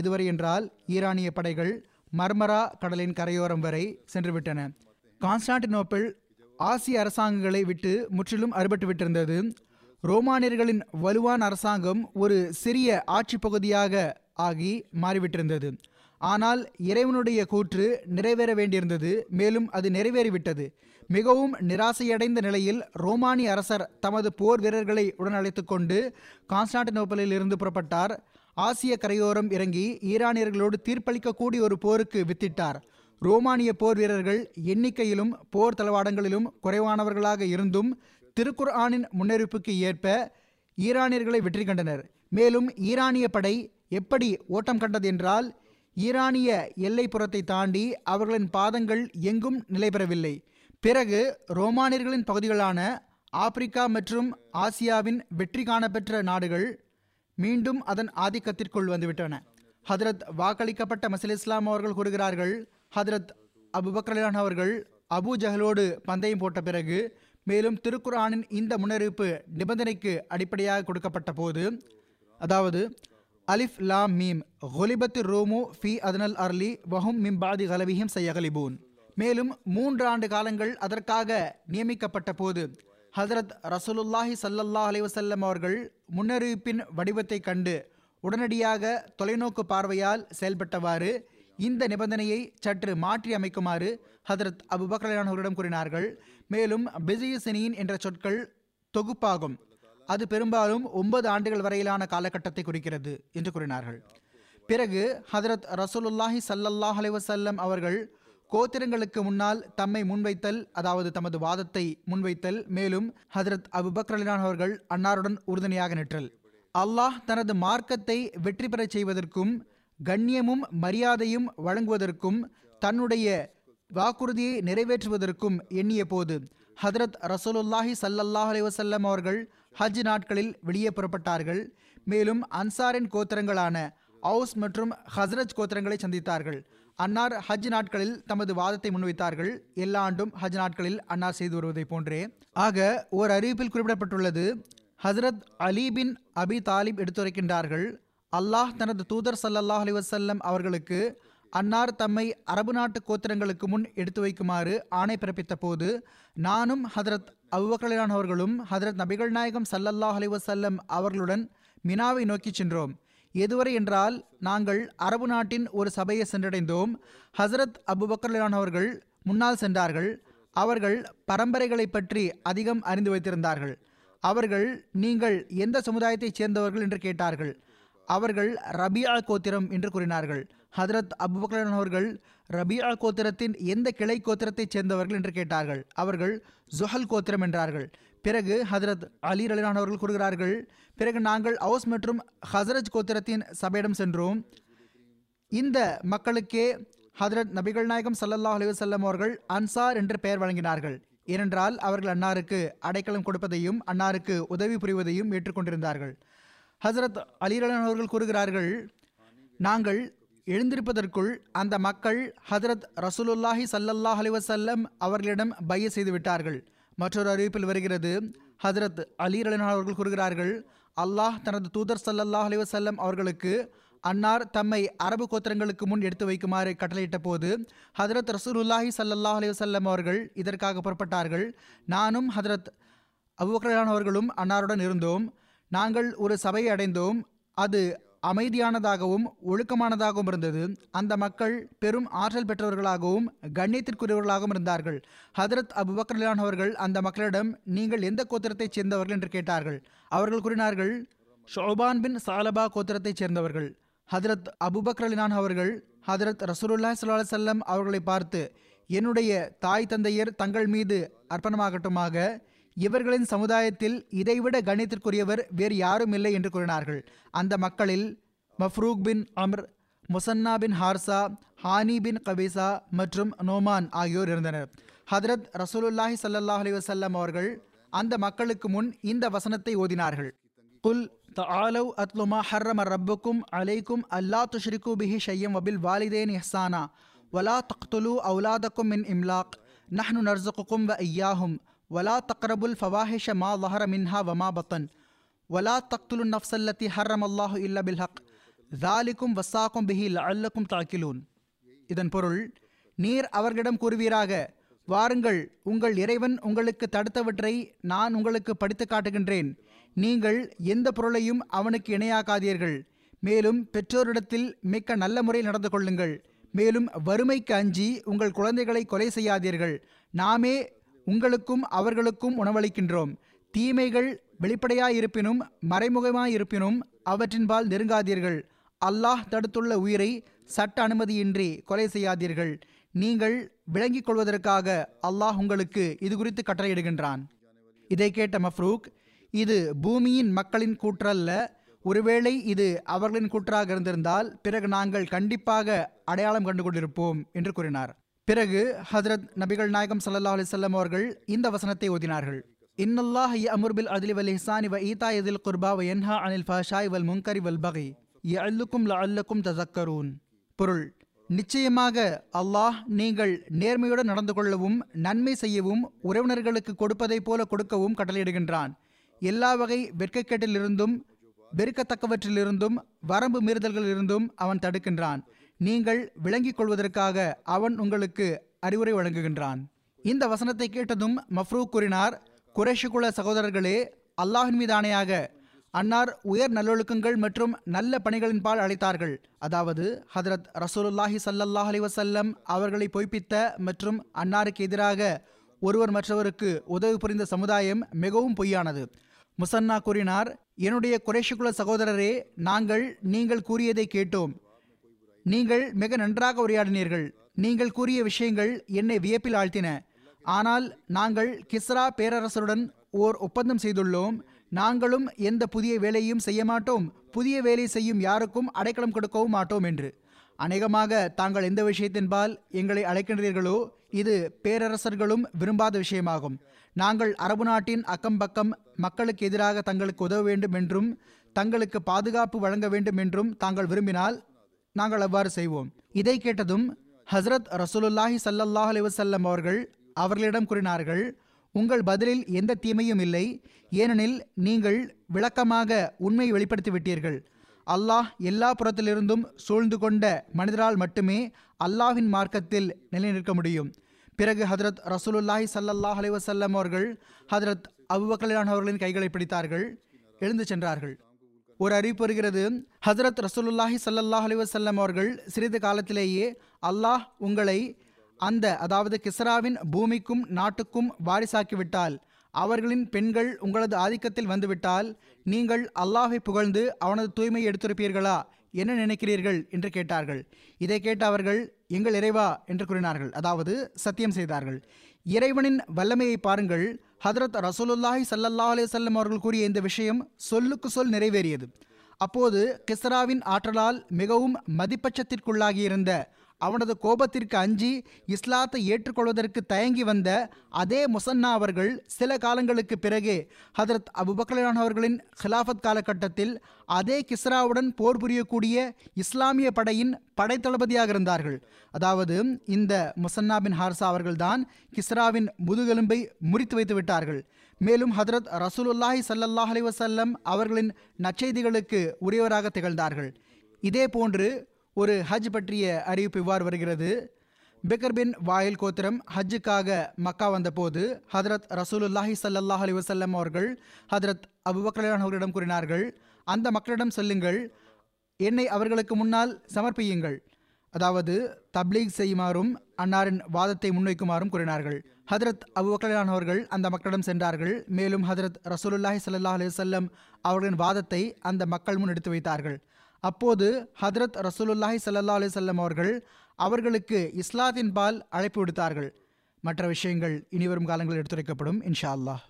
எதுவரை என்றால், ஈரானிய படைகள் மர்மரா கடலின் கரையோரம் வரை சென்றுவிட்டன. கான்ஸ்டாண்டினோப்பிள் ஆசிய அரசாங்கங்களை விட்டு முற்றிலும் அறுபட்டுவிட்டிருந்தது. ரோமானியர்களின் வலுவான அரசாங்கம் ஒரு சிறிய ஆட்சி பகுதியாக ஆகி மாறிவிட்டிருந்தது. ஆனால் இறைவனுடைய கூற்று நிறைவேற வேண்டியிருந்தது, மேலும் அது நிறைவேறிவிட்டது. மிகவும் நிராசையடைந்த நிலையில் ரோமானிய அரசர் தமது போர் வீரர்களை உடன் அழைத்து கொண்டு கான்ஸ்டாண்டினோப்பிளில் இருந்து புறப்பட்டார். ஆசிய கரையோரம் இறங்கி ஈரானியர்களோடு தீர்ப்பளிக்கக்கூடிய ஒரு போருக்கு வித்திட்டார். ரோமானிய போர் வீரர்கள் எண்ணிக்கையிலும் போர் தளவாடங்களிலும் குறைவானவர்களாக இருந்தும் திருக்குர்ஆனின் முன்னறிவிப்புக்கு ஏற்ப ஈரானியர்களை வெற்றி கண்டனர். மேலும் ஈரானிய படை எப்படி ஓட்டம் கண்டதென்றால், ஈரானிய எல்லைப்புறத்தை தாண்டி அவர்களின் பாதங்கள் எங்கும் நிலை பெறவில்லை. பிறகு ரோமானியர்களின் பகுதிகளான ஆப்பிரிக்கா மற்றும் ஆசியாவின் வெற்றி காணப்பெற்ற நாடுகள் மீண்டும் அதன் ஆதிக்கத்திற்குள் வந்துவிட்டன. ஹதரத் வாக்களிக்கப்பட்ட மசி இஸ்லாம் அவர்கள் கூறுகிறார்கள், ஹதரத் அபுபக்கரலான் அவர்கள் அபு ஜஹலோடு பந்தயம் போட்ட பிறகு, மேலும் திருக்குர்ஆனின் இந்த முன்னறிவிப்பு நிபந்தனைக்கு அடிப்படையாக கொடுக்கப்பட்ட போது, அதாவது அலிஃப் லாம் மீம் ஹொலிபத்து ரோமு ஃபி அதனல் அர்லி வஹும் மிம் பாதி கலவிஹிம் சையகலிபூன், மேலும் 3 ஆண்டு காலங்கள் அதற்காக நியமிக்கப்பட்ட போது, ஹஜ்ரத் ரசூலுல்லாஹி ஸல்லல்லாஹு அலைஹி வஸல்லம் அவர்கள் முன்னறிவிப்பின் வடிவத்தை கண்டு உடனடியாக தொலைநோக்கு பார்வையால் செயல்பட்டவாறு இந்த நிபந்தனையை சற்று மாற்றி அமைக்குமாறு ஹஜ்ரத் அபூபக்கர் அவர்களிடம் கூறினார்கள். மேலும் பிசியுசினின் என்ற சொற்கள் தொகுப்பாகும், அது பெரும்பாலும் 9 ஆண்டுகள் வரையிலான காலகட்டத்தை குறிக்கிறது என்று கூறினார்கள். பிறகு ஹஜ்ரத் ரசூலுல்லாஹி ஸல்லல்லாஹு அலைஹி வஸல்லம் அவர்கள் கோத்திரங்களுக்கு முன்னால் தம்மை முன்வைத்தல், அதாவது தமது வாதத்தை முன்வைத்தல், மேலும் ஹஜ்ரத் அபூபக்கர் அவர்கள் அன்னாருடன் உறுதுணையாக நிற்றல், அல்லாஹ் தனது மார்க்கத்தை வெற்றி பெறச் செய்வதற்கும் கண்ணியமும் மரியாதையும் வழங்குவதற்கும் தன்னுடைய வாக்குறுதியை நிறைவேற்றுவதற்கும் எண்ணிய போது ஹஜ்ரத் ரசூலுல்லாஹி ஸல்லல்லாஹு அலைஹி வஸல்லம் அவர்கள் ஹஜ் நாட்களில் வெளியே புறப்பட்டார்கள். மேலும் அன்சாரின் கோத்திரங்களான அவுஸ் மற்றும் ஹஸ்ரஜ் கோத்திரங்களை சந்தித்தார்கள். அன்னார் ஹஜ் நாட்களில் தமது வாதத்தை முன்வைத்தார்கள். எல்லா ஆண்டும் ஹஜ் நாட்களில் அன்னார் செய்து வருவதை போன்றே. ஆக ஓர் அறிவிப்பில் குறிப்பிடப்பட்டுள்ளது, ஹஜ்ரத் அலிபின் அபி தாலிப் எடுத்துரைக்கின்றார்கள், அல்லாஹ் தனது தூதர் ஸல்லல்லாஹு அலைஹி வஸல்லம் அவர்களுக்கு அன்னார் தம்மை அரபு நாட்டு கோத்திரங்களுக்கு முன் எடுத்து வைக்குமாறு ஆணை பிறப்பித்த போது, நானும் ஹதரத் அபூபக்கர் அவர்களும் ஹதரத் நபிகள் நாயகம் ஸல்லல்லாஹு அலைஹி வஸல்லம் அவர்களுடன் மினாவை நோக்கி சென்றோம். எதுவரை என்றால், நாங்கள் அரபு நாட்டின் ஒரு சபையை சென்றடைந்தோம். ஹதரத் அபூபக்கர் அவர்கள் முன்னால் சென்றார்கள். அவர்கள் பரம்பரைகளை பற்றி அதிகம் அறிந்து வைத்திருந்தார்கள். அவர்கள், நீங்கள் எந்த சமுதாயத்தைச் சேர்ந்தவர்கள் என்று கேட்டார்கள். அவர்கள் ரபியா கோத்திரம் என்று கூறினார்கள். ஹதரத் அபூபக்கர் அவர்கள் ரபியா கோத்திரத்தின் எந்த கிளை கோத்திரத்தைச் சேர்ந்தவர்கள் என்று கேட்டார்கள். அவர்கள் ஜுஹல் கோத்திரம் என்றார்கள். பிறகு ஹதரத் அலி ரலியல்லாஹு அவர்கள் கூறுகிறார்கள், பிறகு நாங்கள் அவுஸ் மற்றும் ஹஸ்ரஜ் கோத்திரத்தின் சபையிடம் சென்றோம். இந்த மக்களுக்கே ஹதரத் நபிகள் நாயகம் ஸல்லல்லாஹு அலைஹி வஸல்லம் அவர்கள் அன்சார் என்று பெயர் வழங்கினார்கள். ஏனென்றால் அவர்கள் அன்னாருக்கு அடைக்கலம் கொடுப்பதையும் அன்னாருக்கு உதவி புரிவதையும் ஏற்றுக்கொண்டிருந்தார்கள். ஹஜ்ரத் அலி ரலியல்லாஹு அவர்கள் கூறுகிறார்கள், நாங்கள் எழுந்திருப்பதற்குள் அந்த மக்கள் ஹஜ்ரத் ரசூலுல்லாஹி ஸல்லல்லாஹு அலைஹி வஸல்லம் அவர்களிடம் பைய செய்து விட்டார்கள். மற்றொரு அறிவிப்பில் வருகிறது, ஹஜ்ரத் அலி ரலியல்லாஹு அவர்கள் கூறுகிறார்கள், அல்லாஹ் தனது தூதர் ஸல்லல்லாஹு அலைஹி வஸல்லம் அவர்களுக்கு அன்னார் தம்மை அரபு கோத்திரங்களுக்கு முன் எடுத்து வைக்குமாறு கட்டளையிட்ட போது, ஹஜ்ரத் ரசூலுல்லாஹி ஸல்லல்லாஹு அலைஹி வஸல்லம் அவர்கள் இதற்காக புறப்பட்டார்கள். நானும் ஹஜ்ரத் அபூபக்கர் அவர்களும் அன்னாருடன் இருந்தோம். நாங்கள் ஒரு சபையை அடைந்தோம். அது அமைதியானதாகவும் ஒழுக்கமானதாகவும் இருந்தது. அந்த மக்கள் பெரும் ஆற்றல் பெற்றவர்களாகவும் கண்ணியத்திற்குரியவர்களாகவும் இருந்தார்கள். ஹதரத் அபூபக்கர் அவர்கள் அந்த மக்களிடம், நீங்கள் எந்த கோத்திரத்தைச் சேர்ந்தவர்கள் என்று கேட்டார்கள். அவர்கள் கூறினார்கள், ஷோபான் பின் சாலபா கோத்திரத்தைச் சேர்ந்தவர்கள். ஹதரத் அபூபக்கர் அவர்கள் ஹதரத் ரசூலுல்லாஹி ஸல்லல்லாஹு அலைஹி வஸல்லம் அவர்களை பார்த்து, என்னுடைய தாய் தந்தையர் தங்கள் மீது அர்ப்பணமாகட்டுமாக, இவர்களின் சமுதாயத்தில் இதைவிட கணித்திற்குரியவர் வேறு யாரும் இல்லை என்று கூறினார்கள். அந்த மக்களில் மஃப்ரூக் பின் அம்ர், முசன்னா பின் ஹார்சா, ஹானி பின் கபீசா மற்றும் நோமான் ஆகியோர் இருந்தனர். ஹதரத் ரசூலுல்லாஹி ஸல்லல்லாஹு அலைஹி வஸல்லம் அவர்கள் அந்த மக்களுக்கு முன் இந்த வசனத்தை ஓதினார்கள், குல் தஆலவ் அத்லுமா ஹர்ரம ரப்புக்கும் அலைக்கும் அல்லா துஷ்ரிகு பிஹி ஷையன் வபில் வாலிதைன் இஹ்சானா வலா தக்துலு அவ்லாதக்கும் மின் இம்லாக் நஹ்னு நர்ஸுகுக்கும் வ ஐயாஹும் வலா தக்ரபுல் ஃபவாஹிஷ மா ظஹர மின்ஹா வமா பத்தன் வலா தக்துலு நஃப்ஸல்லத்தி ஹர்ரமல்லாஹு இல்லா பில்ஹக் ஸாலிகும் வஸாகும் பிஹி லஅல்லக்கும் தஅக்கிலூன். இதன் பொருள், நீர் அவர்களிடம் கூறுவீராக, வாருங்கள், உங்கள் இறைவன் உங்களுக்கு தடுத்தவற்றை நான் உங்களுக்கு படித்து காட்டுகின்றேன். நீங்கள் எந்த பொருளையும் அவனுக்கு இணையாக்காதீர்கள். மேலும் பெற்றோரிடத்தில் மிக்க நல்ல முறையில் நடந்து கொள்ளுங்கள். மேலும் வறுமைக்கு அஞ்சி உங்கள் குழந்தைகளை கொலை செய்யாதீர்கள். நாமே உங்களுக்கும் அவர்களுக்கும் உணவளிக்கின்றோம். தீமைகள் வெளிப்படையாயிருப்பினும் மறைமுகமாயிருப்பினும் அவற்றின்பால் நெருங்காதீர்கள். அல்லாஹ் தடுத்துள்ள உயிரை சட்ட அனுமதியின்றி கொலை செய்யாதீர்கள். நீங்கள் விளங்கிக் கொள்வதற்காக அல்லாஹ் உங்களுக்கு இது குறித்து கட்டளையிடுகின்றான். இதை கேட்ட மஃப்ரூக், இது பூமியின் மக்களின் கூற்றல்ல, ஒருவேளை இது அவர்களின் கூற்றாக இருந்திருந்தால் பிறகு நாங்கள் கண்டிப்பாக அடையாளம் கண்டு கொண்டிருப்போம் என்று கூறினார். பிறகு ஹஜ்ரத் நபிகள் நாயகம் ஸல்லல்லாஹு அலைஹி வஸல்லம் அவர்கள் இந்த வசனத்தை ஓதினார்கள். இன்னல்லாஹ் யஅமுரு பில் அத்லி வல் இஹ்சானி வ ஈதாஇ தில் குர்பா வ யன்ஹா அனில் ஃபஹ்ஷாய் வல் முன்கரி வல் பகி யஅல்லுக்கும் லஅல்லக்கும் தஸக்கரூன். பொருள்: நிச்சயமாக அல்லாஹ் நீங்கள் நேர்மையுடன் நடந்து கொள்ளவும் நன்மை செய்யவும் உறவினர்களுக்கு கொடுப்பதை போல கொடுக்கவும் கட்டளையிடுகின்றான். எல்லா வகை வெட்கக்கேட்டிலிருந்தும் வெறுக்கத்தக்கவற்றிலிருந்தும் வரம்பு மீறுதல்களிலிருந்தும் அவன் தடுக்கின்றான். நீங்கள் விளங்கிக் கொள்வதற்காக அவன் உங்களுக்கு அறிவுரை வழங்குகின்றான். இந்த வசனத்தை கேட்டதும் மஃப்ரூக் கூறினார், குறைஷுகுல சகோதரர்களே, அல்லாஹின் மீது ஆணையாக அன்னார் உயர் நல்லொழுக்கங்கள் மற்றும் நல்ல பணிகளின்பால் அழைத்தார்கள். அதாவது ஹஜ்ரத் ரசூலுல்லாஹி ஸல்லல்லாஹு அலைஹி வஸல்லம் அவர்களை பொய்ப்பித்த மற்றும் அன்னாருக்கு எதிராக ஒருவர் மற்றவருக்கு உதவி புரிந்த சமுதாயம் மிகவும் பொய்யானது. முசன்னா கூறினார், என்னுடைய குறைஷுகுல சகோதரரே, நீங்கள் கூறியதை கேட்டோம். நீங்கள் மிக நன்றாக உரையாடினீர்கள். நீங்கள் கூறிய விஷயங்கள் என்னை வியப்பில் ஆழ்த்தின. ஆனால் நாங்கள் கிஸ்ரா பேரரசுடன் ஓர் ஒப்பந்தம் செய்துள்ளோம். நாங்களும் எந்த புதிய வேலையும் செய்ய மாட்டோம், புதிய வேலை செய்யும் யாருக்கும் அடைக்கலம் கொடுக்கவும் மாட்டோம் என்று. அநேகமாக தாங்கள் எந்த விஷயத்தின்பால் எங்களை அழைக்கின்றீர்களோ இது பேரரசர்களும் விரும்பாத விஷயமாகும். நாங்கள் அரபு நாட்டின் அக்கம்பக்கம் மக்களுக்கு எதிராக தங்களுக்கு உதவ வேண்டும் என்றும் தங்களுக்கு பாதுகாப்பு வழங்க வேண்டும் என்றும் தாங்கள் விரும்பினால் நாங்கள் அவ்வாறு செய்வோம். இதை கேட்டதும் ஹஜ்ரத் ரசூலுல்லாஹி ஸல்லல்லாஹு அலைஹி வஸல்லம் அவர்களிடம் கூறினார்கள், உங்கள் பதிலில் எந்த தீமையும் இல்லை. ஏனெனில் நீங்கள் விளக்கமாக உண்மையை வெளிப்படுத்திவிட்டீர்கள். அல்லாஹ் எல்லா புறத்திலிருந்தும் சூழ்ந்து கொண்ட மனிதரால் மட்டுமே அல்லாஹ்வின் மார்க்கத்தில் நிலைநிற்க முடியும். பிறகு ஹஜ்ரத் ரசூலுல்லாஹி ஸல்லல்லாஹு அலைஹி வஸல்லம் ஹஜ்ரத் அபூபக்கர் அவர்களின் கைகளை பிடித்தார்கள், எழுந்து சென்றார்கள். ஒரு அறிவிப்பு வருகிறது, ஹஜ்ரத் ரசூலுல்லாஹி ஸல்லல்லாஹு அலைஹி வஸல்லம் சிறிது காலத்திலேயே அல்லாஹ் உங்களை அதாவது கிஸ்ராவின் பூமிக்கும் நாட்டுக்கும் வாரிசாக்கிவிட்டால், அவர்களின் பெண்கள் உங்களது ஆதிக்கத்தில் வந்துவிட்டால், நீங்கள் அல்லாஹை புகழ்ந்து அவனது தூய்மையை எடுத்திருப்பீர்களா, என்ன நினைக்கிறீர்கள் என்று கேட்டார்கள். இதை கேட்ட அவர்கள் எங்கள் இறைவா என்று கூறினார்கள், அதாவது சத்தியம் செய்தார்கள். இறைவனின் வல்லமையை பாருங்கள். ஹஜ்ரத் ரசூலுல்லாஹி ஸல்லல்லாஹு அலைஹி வஸல்லம் கூறிய இந்த விஷயம் சொல்லுக்கு சொல் நிறைவேறியது. அப்போது கிஸ்ராவின் ஆற்றலால் மிகவும் மதிப்பட்சத்திற்குள்ளாகியிருந்த, அவனது கோபத்திற்கு அஞ்சி இஸ்லாத்தை ஏற்றுக்கொள்வதற்கு தயங்கி வந்த அதே முசன்னா அவர்கள் சில காலங்களுக்கு பிறகு ஹஜ்ரத் அபூபக்கர் அவர்களின் ஹிலாஃபத் காலகட்டத்தில் அதே கிஸ்ராவுடன் போர் புரியக்கூடிய இஸ்லாமிய படையின் படைத்தளபதியாக இருந்தார்கள். அதாவது இந்த முசன்னா பின் ஹார்சா அவர்கள்தான் கிஸ்ராவின் முதுகெலும்பை முறித்து வைத்து விட்டார்கள். மேலும் ஹஜ்ரத் ரசூலுல்லாஹி ஸல்லல்லாஹு அலைஹி வஸல்லம் அவர்களின் நற்செய்திகளுக்கு உரியவராக திகழ்ந்தார்கள். இதே போன்று ஒரு ஹஜ் பற்றிய அறிவிப்பு இவ்வாறு வருகிறது. பிக்கர் பின் வாயில் கோத்திரம் ஹஜ்ஜுக்காக மக்கா வந்தபோது ஹஜ்ரத் ரசூலுல்லாஹி ஸல்லல்லாஹு அலைஹி வஸல்லம் ஹஜ்ரத் அபூபக்கர் அவர்களிடம் கூறினார்கள், அந்த மக்களிடம் சொல்லுங்கள், என்னை அவர்களுக்கு முன்னால் சமர்ப்பியுங்கள், அதாவது தப்லீக் செய்யுமாறும் அன்னாரின் வாதத்தை முன்வைக்குமாறும் கூறினார்கள். ஹஜ்ரத் அபூபக்கர் அந்த மக்களிடம் சென்றார்கள். மேலும் ஹஜ்ரத் ரசூலுல்லாஹி ஸல்லல்லாஹு அலைஹி வஸல்லம் அவர்களின் வாதத்தை அந்த மக்கள் முன் எடுத்து வைத்தார்கள். அப்போது ஹஜ்ரத் ரசூலுல்லாஹி ஸல்லல்லாஹு அலைஹி வஸல்லம் அவர்களுக்கு இஸ்லாத்தின் பால் அழைப்பு விடுத்தார்கள். மற்ற விஷயங்கள் இனிவரும் காலங்களில் எடுத்துரைக்கப்படும், இன்ஷா அல்லாஹ்.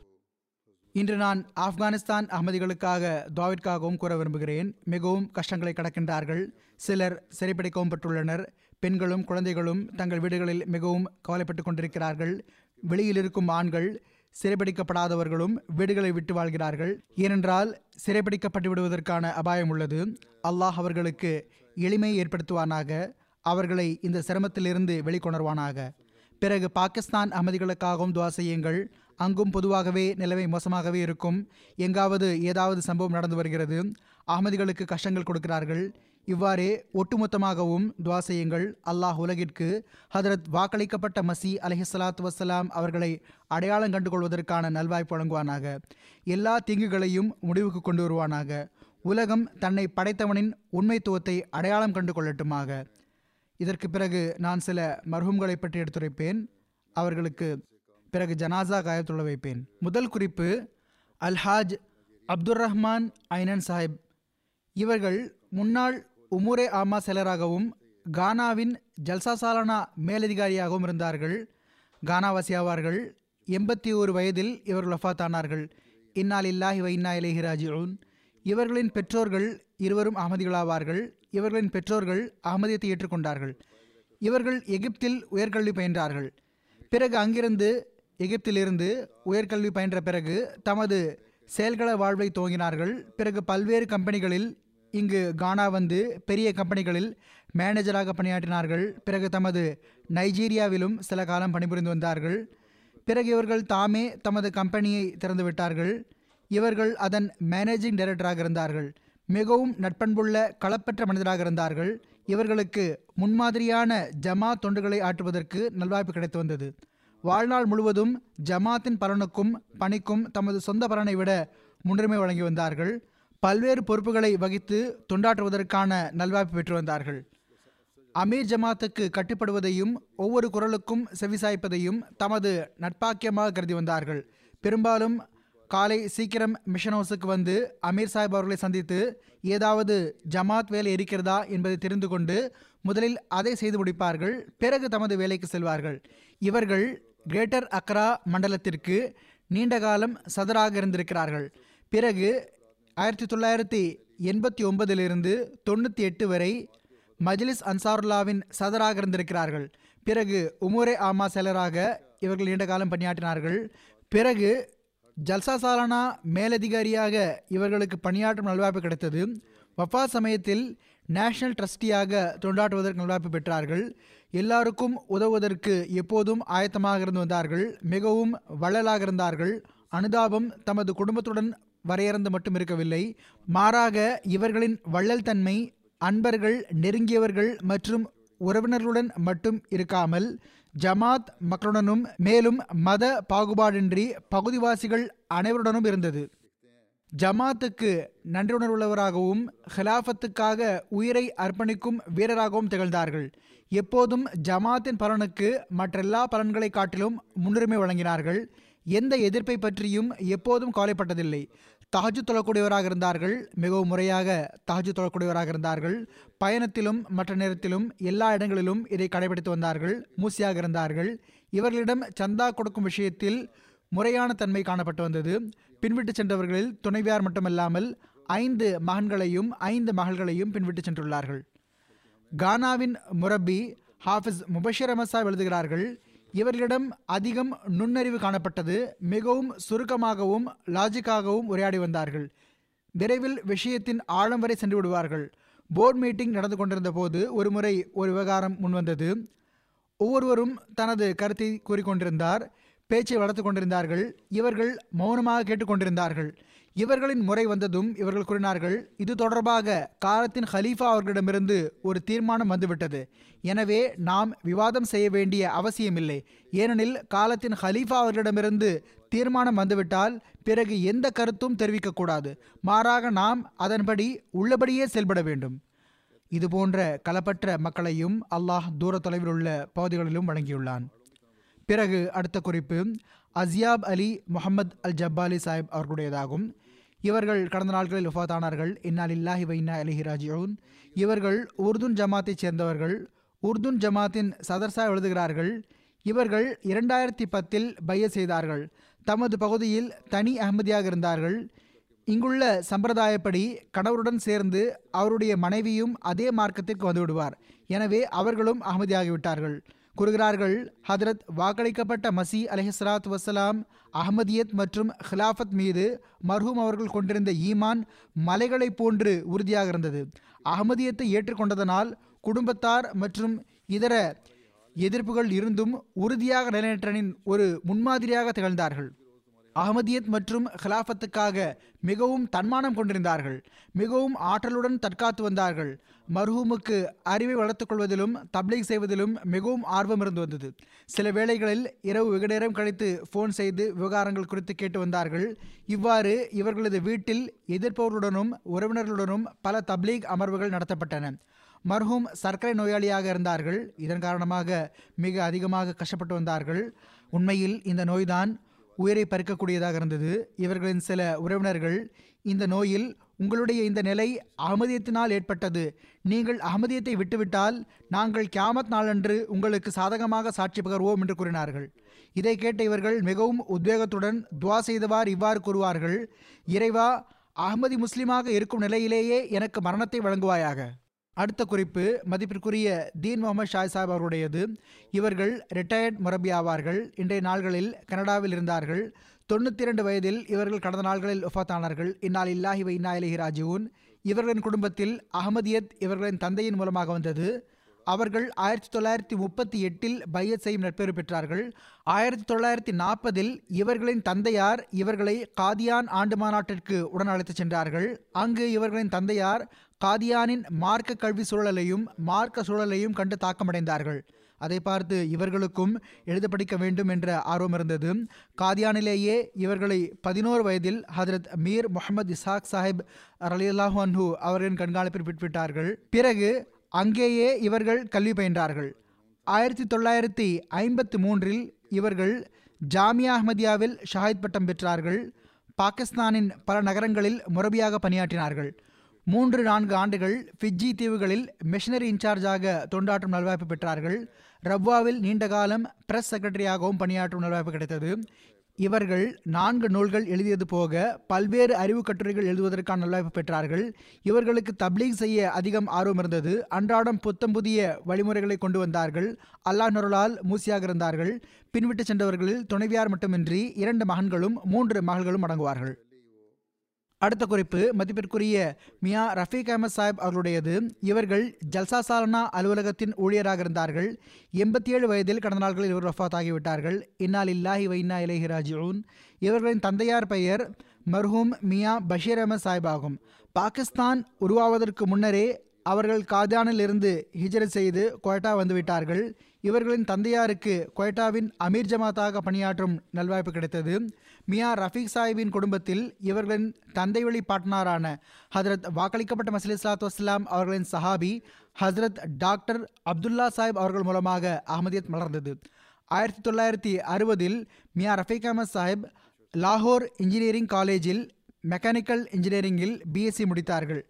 இன்று நான் ஆப்கானிஸ்தான் அகமதிகளுக்காக துஆவிற்காகவும் கூற விரும்புகிறேன். மிகவும் கஷ்டங்களை கடக்கின்றார்கள். சிலர் சிறைப்பிடிக்கவும் பட்டுள்ளனர். பெண்களும் குழந்தைகளும் தங்கள் வீடுகளில் மிகவும் கவலைப்பட்டு கொண்டிருக்கிறார்கள். வெளியில் இருக்கும் ஆண்கள் சிறைப்பிடிக்கப்படாதவர்களும் வீடுகளை விட்டு வாழ்கிறார்கள். ஏனென்றால் சிறைப்பிடிக்கப்பட்டு விடுவதற்கான அபாயம் உள்ளது. அல்லாஹ் அவர்களுக்கு எளிமையை ஏற்படுத்துவானாக. அவர்களை இந்த சிரமத்திலிருந்து வெளிக்கொணர்வானாக. பிறகு பாகிஸ்தான் அகமதிகளுக்காகவும் துஆ செய்யுங்கள். அங்கும் பொதுவாகவே நிலைமை மோசமாகவே இருக்கும். எங்காவது ஏதாவது சம்பவம் நடந்து வருகிறது. அகமதிகளுக்கு கஷ்டங்கள் கொடுக்கிறார்கள். இவ்வாறே ஒட்டுமொத்தமாகவும் துஆ செய்யுங்கள். அல்லாஹ் உலகிற்கு ஹஜ்ரத் வாக்களிக்கப்பட்ட மசி அலைஹிஸ்ஸலாத்து வஸ்ஸலாம் அவர்களை அடையாளம் கண்டுகொள்வதற்கான நல்வாய்ப்பு வழங்குவானாக. எல்லா தீங்குகளையும் முடிவுக்கு கொண்டு வருவானாக. உலகம் தன்னை படைத்தவனின் உண்மைத்துவத்தை அடையாளம் கண்டு கொள்ளட்டுமாக. இதற்கு பிறகு நான் சில மர்ஹூம்களை பற்றி எடுத்துரைப்பேன். அவர்களுக்கு பிறகு ஜனாசா காயத்துள்ள வைப்பேன். முதல் குறிப்பு அல்ஹாஜ் அப்துர் ரஹ்மான் ஐனன் சாஹிப். இவர்கள் முன்னாள் உமுரே ஆமா செயலராகவும் கானாவின் ஜல்சாசாலானா மேலதிகாரியாகவும் இருந்தார்கள். கானாவாசியாவார்கள். 81 வயதில் இவர்கள் வஃபாத்தானார்கள். இன்னா லில்லாஹி வ இன்னா இலைஹி ராஜிஊன். இவர்களின் பெற்றோர்கள் இருவரும் அகமதிகளாவார்கள். இவர்களின் பெற்றோர்கள் அகமதியத்தை ஏற்றுக்கொண்டார்கள். இவர்கள் எகிப்தில் உயர்கல்வி பயின்றார்கள். பிறகு அங்கிருந்து எகிப்திலிருந்து உயர்கல்வி பயின்ற பிறகு தமது செயல்கள வாழ்வை துவங்கினார்கள். பிறகு பல்வேறு கம்பெனிகளில் இங்கு கானா வந்து பெரிய கம்பெனிகளில் மேனேஜராக பணியாற்றினார்கள். பிறகு தமது நைஜீரியாவிலும் சில காலம் பணிபுரிந்து வந்தார்கள். பிறகு இவர்கள் தாமே தமது கம்பெனியை திறந்துவிட்டார்கள். இவர்கள் அதன் மேனேஜிங் டைரக்டராக இருந்தார்கள். மிகவும் நட்பண்புள்ள களப்பற்ற மனிதராக இருந்தார்கள். இவர்களுக்கு முன்மாதிரியான ஜமாத் தொண்டுகளை ஆற்றுவதற்கு நல்வாய்ப்பு கிடைத்து வந்தது. வாழ்நாள் முழுவதும் ஜமாத்தின் பலனுக்கும் பணிக்கும் தமது சொந்த பலனை விட முன்னுரிமை வழங்கி வந்தார்கள். பல்வேறு பொறுப்புகளை வகித்து தொண்டாற்றுவதற்கான நல்வாய்ப்பு பெற்று வந்தார்கள். அமீர் ஜமாத்துக்கு கட்டுப்படுவதையும் ஒவ்வொரு குரலுக்கும் செவிசாய்ப்பதையும் தமது நட்பாக்கியமாக கருதி வந்தார்கள். பெரும்பாலும் காலை சீக்கிரம் மிஷன் ஹவுஸுக்கு வந்து அமீர் சாஹிப் அவர்களை சந்தித்து ஏதாவது ஜமாத் வேலை இருக்கிறதா என்பதை தெரிந்து கொண்டு முதலில் அதை செய்து முடிப்பார்கள். பிறகு தமது வேலைக்கு செல்வார்கள். இவர்கள் கிரேட்டர் அக்ரா மண்டலத்திற்கு நீண்ட காலம் சதராக இருந்திருக்கிறார்கள். பிறகு 1989 98 வரை மஜ்லிஸ் அன்சாருல்லாவின் சதராக இருந்திருக்கிறார்கள். பிறகு உமூரே ஆமா செயலராக இவர்கள் நீண்ட காலம் பணியாற்றினார்கள். பிறகு ஜல்சாசாலானா மேலதிகாரியாக இவர்களுக்கு பணியாற்றும் நல்வாய்ப்பு கிடைத்தது. வஃபா சமயத்தில் நேஷனல் ட்ரஸ்டியாக தொண்டாற்றுவதற்கு நல்வாய்ப்பு பெற்றார்கள். எல்லாருக்கும் உதவுவதற்கு எப்போதும் ஆயத்தமாக இருந்து வந்தார்கள். மிகவும் வள்ளலாக இருந்தார்கள். அனுதாபம் தமது குடும்பத்துடன் வரையறந்து மட்டும் இருக்கவில்லை. மாறாக இவர்களின் வள்ளல் தன்மை அன்பர்கள், நெருங்கியவர்கள் மற்றும் உறவினர்களுடன் மட்டும் இருக்காமல் ஜமாத் மக்களுடனும் மேலும் மத பாகுபாடின்றி பகுதிவாசிகள் அனைவருடனும் இருந்தது. ஜமாத்துக்கு நன்றியுணர்வுள்ளவராகவும் ஹிலாஃபத்துக்காக உயிரை அர்ப்பணிக்கும் வீரராகவும் திகழ்ந்தார்கள். எப்போதும் ஜமாத்தின் பலனுக்கு மற்றெல்லா பலன்களை காட்டிலும் முன்னுரிமை வழங்கினார்கள். எந்த எதிர்ப்பை பற்றியும் எப்போதும் கவலைப்பட்டதில்லை. தஹஜ்ஜு தொழக்கூடியவராக இருந்தார்கள். மிகவும் முறையாக தஹஜ்ஜு தொழக்கூடியவராக இருந்தார்கள். பயணத்திலும் மற்ற நேரத்திலும் எல்லா இடங்களிலும் இதை கடைபிடித்து வந்தார்கள். மூசியாக இருந்தார்கள். இவர்களிடம் சந்தா கொடுக்கும் விஷயத்தில் முறையான தன்மை காணப்பட்டு வந்தது. பின்விட்டு சென்றவர்களில் துணைவியார் மட்டுமல்லாமல் 5 மகன்களையும் 5 மகள்களையும் பின்விட்டு சென்றுள்ளார்கள். கானாவின் முரப்பி ஹாஃபிஸ் முபஷீர் அஹமத் சாஹிப் எழுதுகிறார்கள், இவர்களிடம் அதிகம் நுண்ணறிவு காணப்பட்டது. மிகவும் சுருக்கமாகவும் லாஜிக்காகவும் உரையாடி வந்தார்கள். விரைவில் விஷயத்தின் ஆழம் வரை சென்று விடுவார்கள். போர்டு மீட்டிங் நடந்து கொண்டிருந்த போது ஒரு முறை ஒரு விவகாரம் முன்வந்தது. ஒவ்வொருவரும் தனது கருத்தை கூறிக்கொண்டிருந்தார். பேச்சை வளர்த்து கொண்டிருந்தார்கள். இவர்கள் மௌனமாக கேட்டுக்கொண்டிருந்தார்கள். இவர்களின் முறை வந்ததும் இவர்கள் கூறினார்கள், இது தொடர்பாக காலத்தின் ஹலீஃபா அவர்களிடமிருந்து ஒரு தீர்மானம் வந்துவிட்டது. எனவே நாம் விவாதம் செய்ய வேண்டிய அவசியமில்லை. ஏனெனில் காலத்தின் ஹலீஃபா அவர்களிடமிருந்து தீர்மானம் வந்துவிட்டால் பிறகு எந்த கருத்தும் தெரிவிக்கக்கூடாது. மாறாக நாம் அதன்படி உள்ளபடியே செயல்பட வேண்டும். இதுபோன்ற களப்பற்ற மக்களையும் அல்லாஹ் தூர தொலைவில் உள்ள பகுதிகளிலும் வழங்கியுள்ளான். பிறகு அடுத்த குறிப்பு அசியாப் அலி முகமது அல் ஜப்பாலி சாஹிப் அவர்களுடையதாகும். இவர்கள் கடந்த நாட்களில் வஃபாத்தானார்கள். இன்னா லில்லாஹி வ இன்னா இலைஹி ராஜிஊன். இவர்கள் உர்துன் ஜமாத்தைச் சேர்ந்தவர்கள். உர்துன் ஜமாத்தின் சதர்சா எழுதுகிறார்கள், இவர்கள் 2010 பைய செய்தார்கள். தமது பகுதியில் தனி அகமதியாக இருந்தார்கள். இங்குள்ள சம்பிரதாயப்படி கணவருடன் சேர்ந்து அவருடைய மனைவியும் அதே மார்க்கத்திற்கு வந்துவிடுவார். எனவே அவர்களும் அகமதியாகிவிட்டார்கள். கூறுகிறார்கள், ஹதரத் வாக்களிக்கப்பட்ட மசி அலைஹிஸ்ஸலாத்து வசலாம் அஹ்மதியத் மற்றும் ஹிலாஃபத் மீது மர்ஹூம் அவர்கள் கொண்டிருந்த ஈமான் மலைகளை போன்று உறுதியாக இருந்தது. அஹ்மதியத்தை ஏற்றுக்கொண்டதனால் குடும்பத்தார் மற்றும் இதர எதிர்ப்புகள் இருந்தும் உறுதியாக நிலைநிற்றனின் ஒரு முன்மாதிரியாக திகழ்ந்தார்கள். அகமதியத் மற்றும் ஹிலாஃபத்துக்காக மிகவும் தன்மானம் கொண்டிருந்தார்கள். மிகவும் ஆற்றலுடன் தற்காத்து வந்தார்கள். மர்ஹூமுக்கு அறிவை வளர்த்துக்கொள்வதிலும் தப்லீக் செய்வதிலும் மிகவும் ஆர்வம் இருந்து வந்தது. சில வேளைகளில் இரவு வெகு நேரம் கழித்து ஃபோன் செய்து விவகாரங்கள் குறித்து கேட்டு வந்தார்கள். இவ்வாறு இவர்களது வீட்டில் எதிர்ப்பவர்களுடனும் உறவினர்களுடனும் பல தப்லீக் அமர்வுகள் நடத்தப்பட்டன. மர்ஹூம் சர்க்கரை நோயாளியாக இருந்தார்கள். இதன் காரணமாக மிக அதிகமாக கஷ்டப்பட்டு வந்தார்கள். உண்மையில் இந்த நோய்தான் உயிரை பறிக்கக்கூடியதாக இருந்தது. இவர்களின் சில உறவினர்கள் இந்த நோயில் உங்களுடைய இந்த நிலை அகமதியத்தினால் ஏற்பட்டது, நீங்கள் அகமதியத்தை விட்டுவிட்டால் நாங்கள் கியாமத் நாளன்று உங்களுக்கு சாதகமாக சாட்சி பகர்வோம் என்று கூறினார்கள். இதை கேட்ட இவர்கள் மிகவும் உத்வேகத்துடன் துவா செய்தவாறு இவ்வாறு கூறுவார்கள்: இறைவா, அகமதி முஸ்லீமாக இருக்கும் நிலையிலேயே எனக்கு மரணத்தை வழங்குவாயாக. அடுத்த குறிப்பு மதிப்பிற்குரிய தீன் முகமது ஷாசாப் அவருடையது. இவர்கள் ரிட்டையர்ட் முரபி ஆவார்கள். இன்றைய நாள்களில் கனடாவில் இருந்தார்கள். 92 வயதில் இவர்கள் கடந்த நாள்களில் ஒஃபாத்தானார்கள். இன்னா லில்லாஹி வ இன்னா இலைஹி ராஜிஊன். இவர்களின் குடும்பத்தில் அகமதியத் இவர்களின் தந்தையின் மூலமாக வந்தது. அவர்கள் 1938 பையத் செய்யும் நட்பெறு பெற்றார்கள். 1940 இவர்களின் தந்தையார் இவர்களை காதியான் ஆண்டு மாநாட்டிற்கு உடன் அழைத்துச் சென்றார்கள். அங்கு இவர்களின் தந்தையார் காதியானின் மார்க்க கல்வி சூழலையும் மார்க்க சூழலையும் கண்டு தாக்கமடைந்தார்கள். அதை பார்த்து இவர்களுக்கும் எழுத படிக்க வேண்டும் என்ற ஆர்வம் இருந்தது. காதியானிலேயே இவர்களை 11 வயதில் ஹதரத் மீர் முகமது சாக் சாஹிப் ரலியல்லாஹு அன்ஹு அவர்களின் கண்காணிப்பில் விட்டுவிட்டார்கள். பிறகு அங்கேயே இவர்கள் கல்வி பயின்றார்கள். 1953 இவர்கள் ஜாமியா அஹ்மதியாவில் ஷஹீத் பட்டம் பெற்றார்கள். பாகிஸ்தானின் பல நகரங்களில் முரபியாக பணியாற்றினார்கள். 3-4 ஆண்டுகள் ஃபிஜி தீவுகளில் மிஷனரி இன்சார்ஜாக தொண்டாற்றும் நல்வாய்ப்பு பெற்றார்கள். ரவ்வாவில் நீண்ட காலம் பிரஸ் செக்ரட்டரியாகவும் பணியாற்றும் நல்வாய்ப்பு கிடைத்தது. இவர்கள் 4 நூல்கள் எழுதியது போக பல்வேறு அறிவு கட்டுரைகள் எழுதுவதற்கான நல்வாய்ப்பு பெற்றார்கள். இவர்களுக்கு தப்லீக் செய்ய அதிகம் ஆர்வம் இருந்தது. அன்றாடம் புத்தம் புதிய வழிமுறைகளை கொண்டு வந்தார்கள். அல்லாஹ் நருளால் மூசியாக இருந்தார்கள். பின்விட்டு சென்றவர்களில் துணைவியார் மட்டுமின்றி 2 மகன்களும் 3 மகள்களும் அடங்குவார்கள். அடுத்த குறிப்பு மதிப்பிற்குரிய மியா ரஃபீக் அகமது சாஹிப் அவர்களுடையது. இவர்கள் ஜல்சா சாலனா அலுவலகத்தின் ஊழியராக இருந்தார்கள். 87 வயதில் கடந்த நாட்களில் இவர்கள் வஃபாத் ஆகிவிட்டார்கள். இன்னா லில்லாஹி வ இன்னா இலைஹி ராஜிஊன். இவர்களின் தந்தையார் பெயர் மர்ஹூம் மியா பஷீர் அஹமத் சாஹிப் ஆகும். பாகிஸ்தான் உருவாவதற்கு முன்னரே அவர்கள் காதியானிலிருந்து ஹிஜ்ரத் செய்து கொய்டா வந்துவிட்டார்கள். இவர்களின் தந்தையாருக்கு கொய்டாவின் அமீர் ஜமாத்தாக பணியாற்றும் நல்வாய்ப்பு கிடைத்தது. மியா ரஃபீக் சாஹிப்பின் குடும்பத்தில் இவர்களின் தந்தை வழி பாட்டனாரான ஹதரத் வாக்களிக்கப்பட்ட மசீஹ் இஸ்லாத் வஸ்லாம் அவர்களின் சஹாபி ஹசரத் டாக்டர் அப்துல்லா சாஹிப் அவர்கள் மூலமாக அகமதியத் மலர்ந்தது. 1960 மியா ரஃபீக் அகமது சாஹிப் லாகூர் இன்ஜினியரிங் காலேஜில் மெக்கானிக்கல் இன்ஜினியரிங்கில் பிஎஸ்சி முடித்தார்கள்.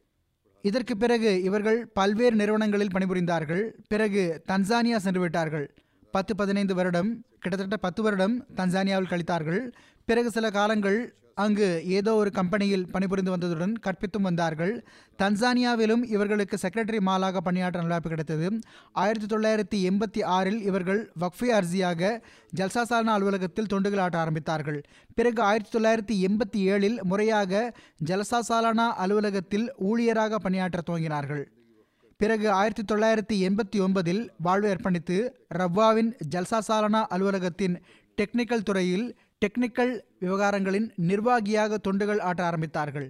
இதற்கு பிறகு இவர்கள் பல்வேறு நிறுவனங்களில் பணிபுரிந்தார்கள். பிறகு தன்சானியா சென்று விட்டார்கள். 10-15 வருடம், கிட்டத்தட்ட 10 வருடம் தன்சானியாவில் கழித்தார்கள். பிறகு சில காலங்கள் அங்கு ஏதோ ஒரு கம்பெனியில் பணிபுரிந்து வந்ததுடன் கற்பித்தும் வந்தார்கள். தன்சானியாவிலும் இவர்களுக்கு செக்ரட்டரி மாலாக பணியாற்ற நல்வாய்ப்பு கிடைத்தது. 1986 இவர்கள் வக்ஃபி அர்ஜியாக ஜல்சா சாலனா அலுவலகத்தில் தொண்டுகள் ஆட்ட ஆரம்பித்தார்கள். பிறகு 1987 முறையாக ஜல்சா சாலானா அலுவலகத்தில் ஊழியராக பணியாற்ற துவங்கினார்கள். பிறகு 1989 வாழ்வை அர்ப்பணித்து ரவ்வாவின் ஜல்சா சாலனா அலுவலகத்தின் டெக்னிக்கல் துறையில் டெக்னிக்கல் விவகாரங்களின் நிர்வாகியாக தொண்டுகள் ஆட்ட ஆரம்பித்தார்கள்.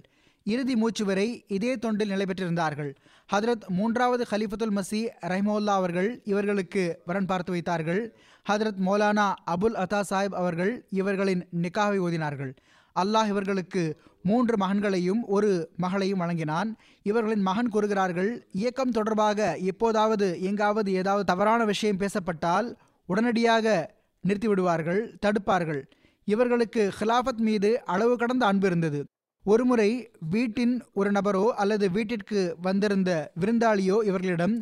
இறுதி மூச்சு வரை இதே தொண்டில் நிலை பெற்றிருந்தார்கள். ஹதரத் மூன்றாவது ஹலிஃபுத்துல் மசி ரஹிமஹுல்லா அவர்கள் இவர்களுக்கு வரன் பார்த்து வைத்தார்கள். ஹதரத் மௌலானா அபுல் அதா சாஹிப் அவர்கள் இவர்களின் நிக்காவை ஓதினார்கள். அல்லாஹ் இவர்களுக்கு 3 மகன்களையும் 1 மகளையும் வழங்கினான். இவர்களின் மகன் கூறுகிறார்கள்: இயக்கம் தொடர்பாக எப்போதாவது எங்காவது ஏதாவது தவறான விஷயம் பேசப்பட்டால் உடனடியாக நிறுத்திவிடுவார்கள், தடுப்பார்கள். இவர்களுக்கு ஹிலாஃபத் மீது அளவு கடந்த அன்பு இருந்தது. ஒருமுறை வீட்டின் ஒரு நபரோ அல்லது வீட்டிற்கு வந்திருந்த விருந்தாளியோ இவர்களிடம்,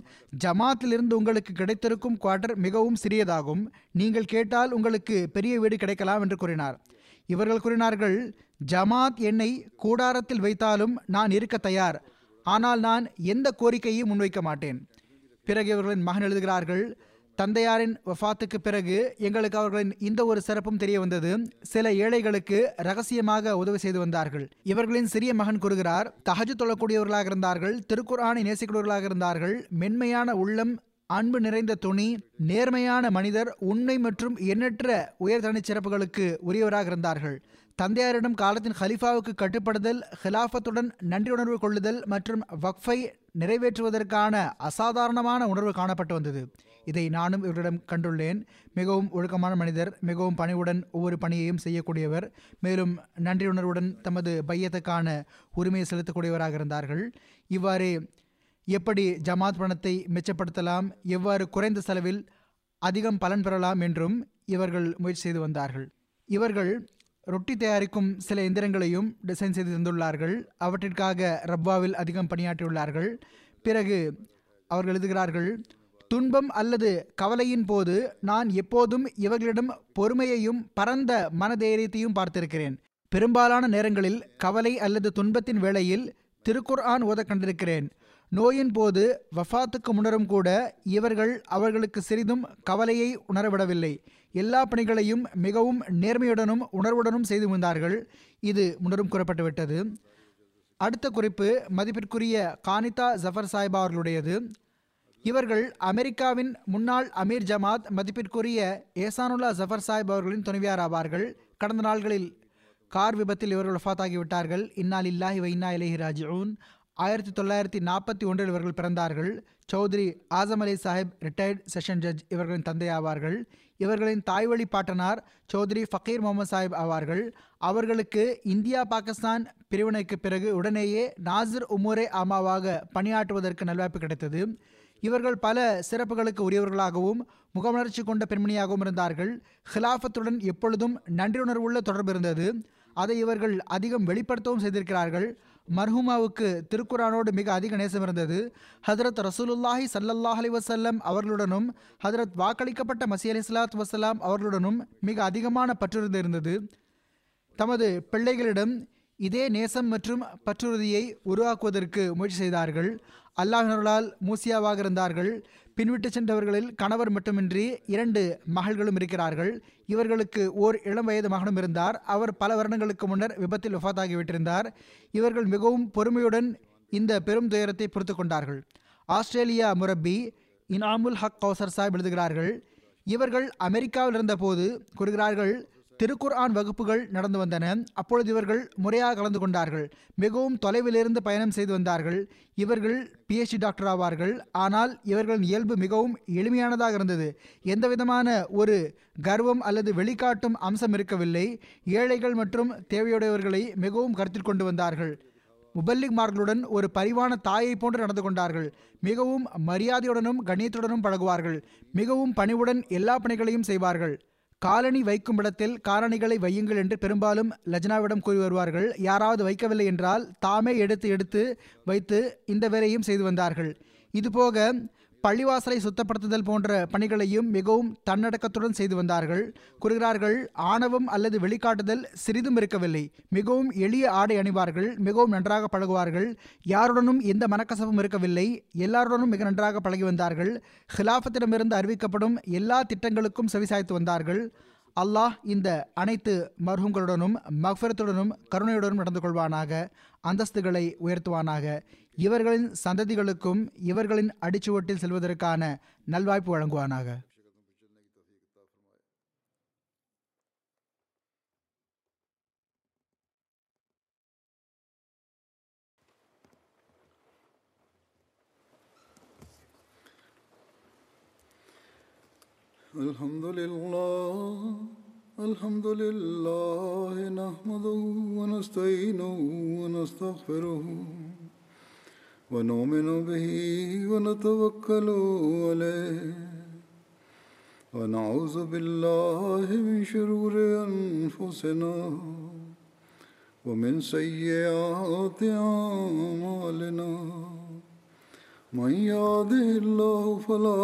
ஜமாத்திலிருந்து உங்களுக்கு கிடைத்திருக்கும் குவார்டர் மிகவும் சிறியதாகும், நீங்கள் கேட்டால் உங்களுக்கு பெரிய வீடு கிடைக்கலாம் என்று கூறினார். இவர்கள் கூறினார்கள்: ஜமாத் என்னை கூடாரத்தில் வைத்தாலும் நான் இருக்க தயார், ஆனால் நான் எந்த கோரிக்கையும் முன்வைக்க மாட்டேன். பிறகு இவர்களின் மகன் எழுதுகிறார்கள்: தந்தையாரின் வஃபாத்துக்கு பிறகு எங்களுக்கு அவர்களின் இந்த ஒரு சிறப்பும் தெரிய வந்தது. சில ஏழைகளுக்கு ரகசியமாக உதவி செய்து வந்தார்கள். இவர்களின் சிறிய மகன் கூறுகிறார்: தஹஜ்ஜுத் தொழக்கூடியவர்களாக இருந்தார்கள், திருக்குர்ஆனை நேசிக்கூடியவர்களாக இருந்தார்கள், மென்மையான உள்ளம், அன்பு நிறைந்த துணி, நேர்மையான மனிதர், உண்மை மற்றும் எண்ணற்ற உயர்தனி சிறப்புகளுக்கு உரியவராக இருந்தார்கள். தந்தையாரிடம் காலத்தின் ஹலிஃபாவுக்கு கட்டுப்படுதல், ஹிலாஃபத்துடன் நன்றியுணர்வு கொள்ளுதல் மற்றும் வக்ஃபை நிறைவேற்றுவதற்கான அசாதாரணமான உணர்வு காணப்பட்டு வந்தது. இதை நானும் இவரிடம் கண்டுள்ளேன். மிகவும் ஒழுக்கமான மனிதர், மிகவும் பணிவுடன் ஒவ்வொரு பணியையும் செய்யக்கூடியவர், மேலும் நன்றியுணர்வுடன் தமது பையத்துக்கான உரிமையை செலுத்தக்கூடியவராக இருந்தார்கள். இவ்வாறு எப்படி ஜமாத் பணத்தை மிச்சப்படுத்தலாம், எவ்வாறு குறைந்த செலவில் அதிகம் பலன் பெறலாம் என்றும் இவர்கள் முயற்சி செய்து வந்தார்கள். இவர்கள் ரொட்டி தயாரிக்கும் சில எந்திரங்களையும் டிசைன் செய்து தந்துள்ளார்கள். அவற்றிற்காக ரப்பாவில் அதிகம் பணியாற்றியுள்ளார்கள். பிறகு அவர்கள் எழுதுகிறார்கள், துன்பம் அல்லது கவலையின் போது நான் எப்போதும் இவர்களிடம் பொறுமையையும் பரந்த மனதைரியத்தையும் பார்த்திருக்கிறேன். பெரும்பாலான நேரங்களில் கவலை அல்லது துன்பத்தின் வேளையில் திருக்குர்ஆன் ஓத கண்டிருக்கிறேன். நோயின் போது வஃபாத்துக்கு முன்னரும் கூட இவர்கள் அவர்களுக்கு சிறிதும் கவலையை உணரவிடவில்லை. எல்லா பணிகளையும் மிகவும் நேர்மையுடனும் உணர்வுடனும் செய்து வந்தார்கள். இது முன்னரும் கூறப்பட்டுவிட்டது. அடுத்த குறிப்பு மதிப்பிற்குரிய கானிதா ஜஃபர் சாஹிப் அவர்களுடையது. இவர்கள் அமெரிக்காவின் முன்னாள் அமீர் ஜமாத் மதிப்பிற்குரிய ஏசானுல்லா ஜஃபர் சாஹிப் அவர்களின் துணைவியார் ஆவார்கள். கடந்த நாள்களில் கார் விபத்தில் இவர்கள் வஃபாத்தாகிவிட்டார்கள். இன்னா லில்லாஹி வ இன்னா இலைஹி ராஜிஊன். 1941 இவர்கள் பிறந்தார்கள். Chaudhry Azam Ali Sahib retired session judge இவர்களின் தந்தை ஆவார்கள். இவர்களின் தாய்வழி பாட்டனார் சௌத்ரி ஃபக்கீர் முகமது சாஹிப் ஆவார்கள். அவர்களுக்கு இந்தியா பாகிஸ்தான் பிரிவினைக்கு பிறகு உடனேயே நாசிர் உமூரே ஆமாவாக பணியாற்றுவதற்கு நல்வாய்ப்பு கிடைத்தது. இவர்கள் பல சிறப்புகளுக்கு உரியவர்களாகவும் முகமலர்ச்சி கொண்ட பெண்மணியாகவும் இருந்தார்கள். ஹிலாஃபத்துடன் எப்பொழுதும் நன்றியுணர்வுள்ள தொடர்பு இருந்தது. அதை இவர்கள் அதிகம் வெளிப்படுத்தவும் செய்திருக்கிறார்கள். மர்ஹூமாவுக்கு திருக்குரானோடு மிக அதிக நேசம் இருந்தது. ஹஜ்ரத் ரசூலுல்லாஹி ஸல்லல்லாஹு அலைஹி வஸல்லம் அவர்களுடனும் ஹஜ்ரத் வாக்களிக்கப்பட்ட மசி இஸ்லாத் அவர்களுடனும் மிக அதிகமான பற்றுறுதி இருந்தது. தமது பிள்ளைகளிடம் இதே நேசம் மற்றும் பற்றுறுதியை உருவாக்குவதற்கு முயற்சி செய்தார்கள். அல்லாஹ்வினரால் மூசியாவாக இருந்தார்கள். பின்விட்டு சென்றவர்களில் கணவர் மட்டுமின்றி 2 மகள்களும் இருக்கிறார்கள். இவர்களுக்கு ஓர் இளம் வயது மகனும் இருந்தார். அவர் பல வருடங்களுக்கு முன்னர் விபத்தில் வஃபாத்தாகிவிட்டிருந்தார். இவர்கள் மிகவும் பொறுமையுடன் இந்த பெரும் துயரத்தை பொறுத்து கொண்டார்கள். ஆஸ்திரேலியா முரப்பி இனாமுல் ஹக் கௌசர் சாஹிப் எழுதுகிறார்கள், இவர்கள் அமெரிக்காவில் இருந்தபோது கூறுகிறார்கள், திருக்குர்ஆன் வகுப்புகள் நடந்து வந்தன. அப்பொழுது இவர்கள் முறையாக கலந்து கொண்டார்கள். மிகவும் தொலைவிலிருந்து பயணம் செய்து வந்தார்கள். இவர்கள் PhD டாக்டர் ஆவார்கள். ஆனால் இவர்களின் இயல்பு மிகவும் எளிமையானதாக இருந்தது. எந்தவிதமான ஒரு கர்வம் அல்லது வெளிக்காட்டும் அம்சம் இருக்கவில்லை. ஏழைகள் மற்றும் தேவையுடையவர்களை மிகவும் கருத்தில் கொண்டு வந்தார்கள். முபல்லிக்மார்களுடன் ஒரு பரிவான தாயை போன்று நடந்து கொண்டார்கள். மிகவும் மரியாதையுடனும் கண்ணியத்துடனும் பழகுவார்கள். மிகவும் பணிவுடன் எல்லா பணிகளையும் செய்வார்கள். காலணி வைக்கும் இடத்தில் காலணிகளை வையுங்கள் என்று பெரும்பாலும் லஜ்னாவிடம் கூறி வருவார்கள். யாராவது வைக்கவில்லை என்றால் தாமே எடுத்து வைத்து இந்த வேலையும் செய்து வந்தார்கள். இதுபோக பள்ளிவாசலை சுத்தப்படுத்துதல் போன்ற பணிகளையும் மிகவும் தன்னடக்கத்துடன் செய்து வந்தார்கள். கூறுகிறார்கள், ஆணவம் அல்லது வெளிக்காட்டுதல் சிறிதும் இருக்கவில்லை. மிகவும் எளிய ஆடை அணிவார்கள். மிகவும் நன்றாக பழகுவார்கள். யாருடனும் எந்த மனக்கசப்பும் இருக்கவில்லை. எல்லாருடனும் மிக நன்றாக பழகி வந்தார்கள். ஹிலாஃபத்திடமிருந்து அறிவிக்கப்படும் எல்லா திட்டங்களுக்கும் செவிசாய்த்து வந்தார்கள். அல்லாஹ் இந்த அனைத்து மர்ஹூம்களுடனும் மஃபிரத்துடனும் கருணையுடனும் நடந்து கொள்வானாக, அந்தஸ்துகளை உயர்த்துவானாக, இவர்களின் சந்ததிகளுக்கும் இவர்களின் அடிச்சுவட்டில் செல்வதற்கான நல்வாய்ப்பு வழங்குவானாக. அல்ஹம்துலில்லாஹி நஹ்மதுஹு வ நஸ்தஈனுஹு வ நஸ்தக்ஃபிருஹு وَنُؤْمِنُ بِهِ وَنَتَوَكَّلُ عَلَيْهِ وَنَعُوذُ بِاللَّهِ مِنْ شُرُورِ أَنْفُسِنَا وَمِنْ سَيِّئَاتِ أَعْمَالِنَا مَنْ يَهْدِهِ اللَّهُ فَلَا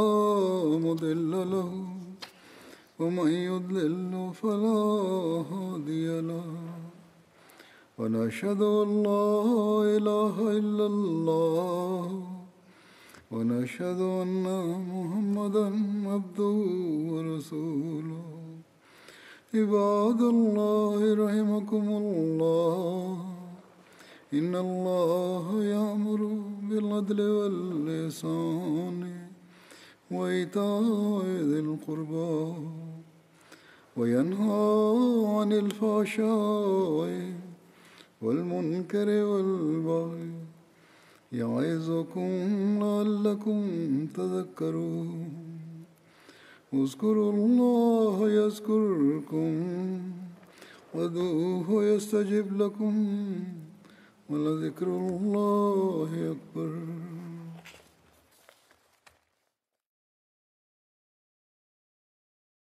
مُضِلَّ لَهُ وَمَنْ يُضْلِلْهُ فَلَا هَادِيَ لَهُ وَنَشْهَدُ أَنْ لَا إِلَهَ إِلَّا اللَّهُ وَنَشْهَدُ أَنَّ مُحَمَّدًا عَبْدُهُ وَرَسُولُهُ عِبَادَ اللَّهِ رَحِمَكُمُ اللَّهُ إِنَّ اللَّهَ يَأْمُرُ بِالْعَدْلِ وَالْإِحْسَانِ وإيتاء ذي القربى وينهى عن الفحشاء والمنكر والبغي يعظكم لعلكم تذكرون اذكروا الله يذكركم وادعوه يستجب لكم ولذكر الله أكبر.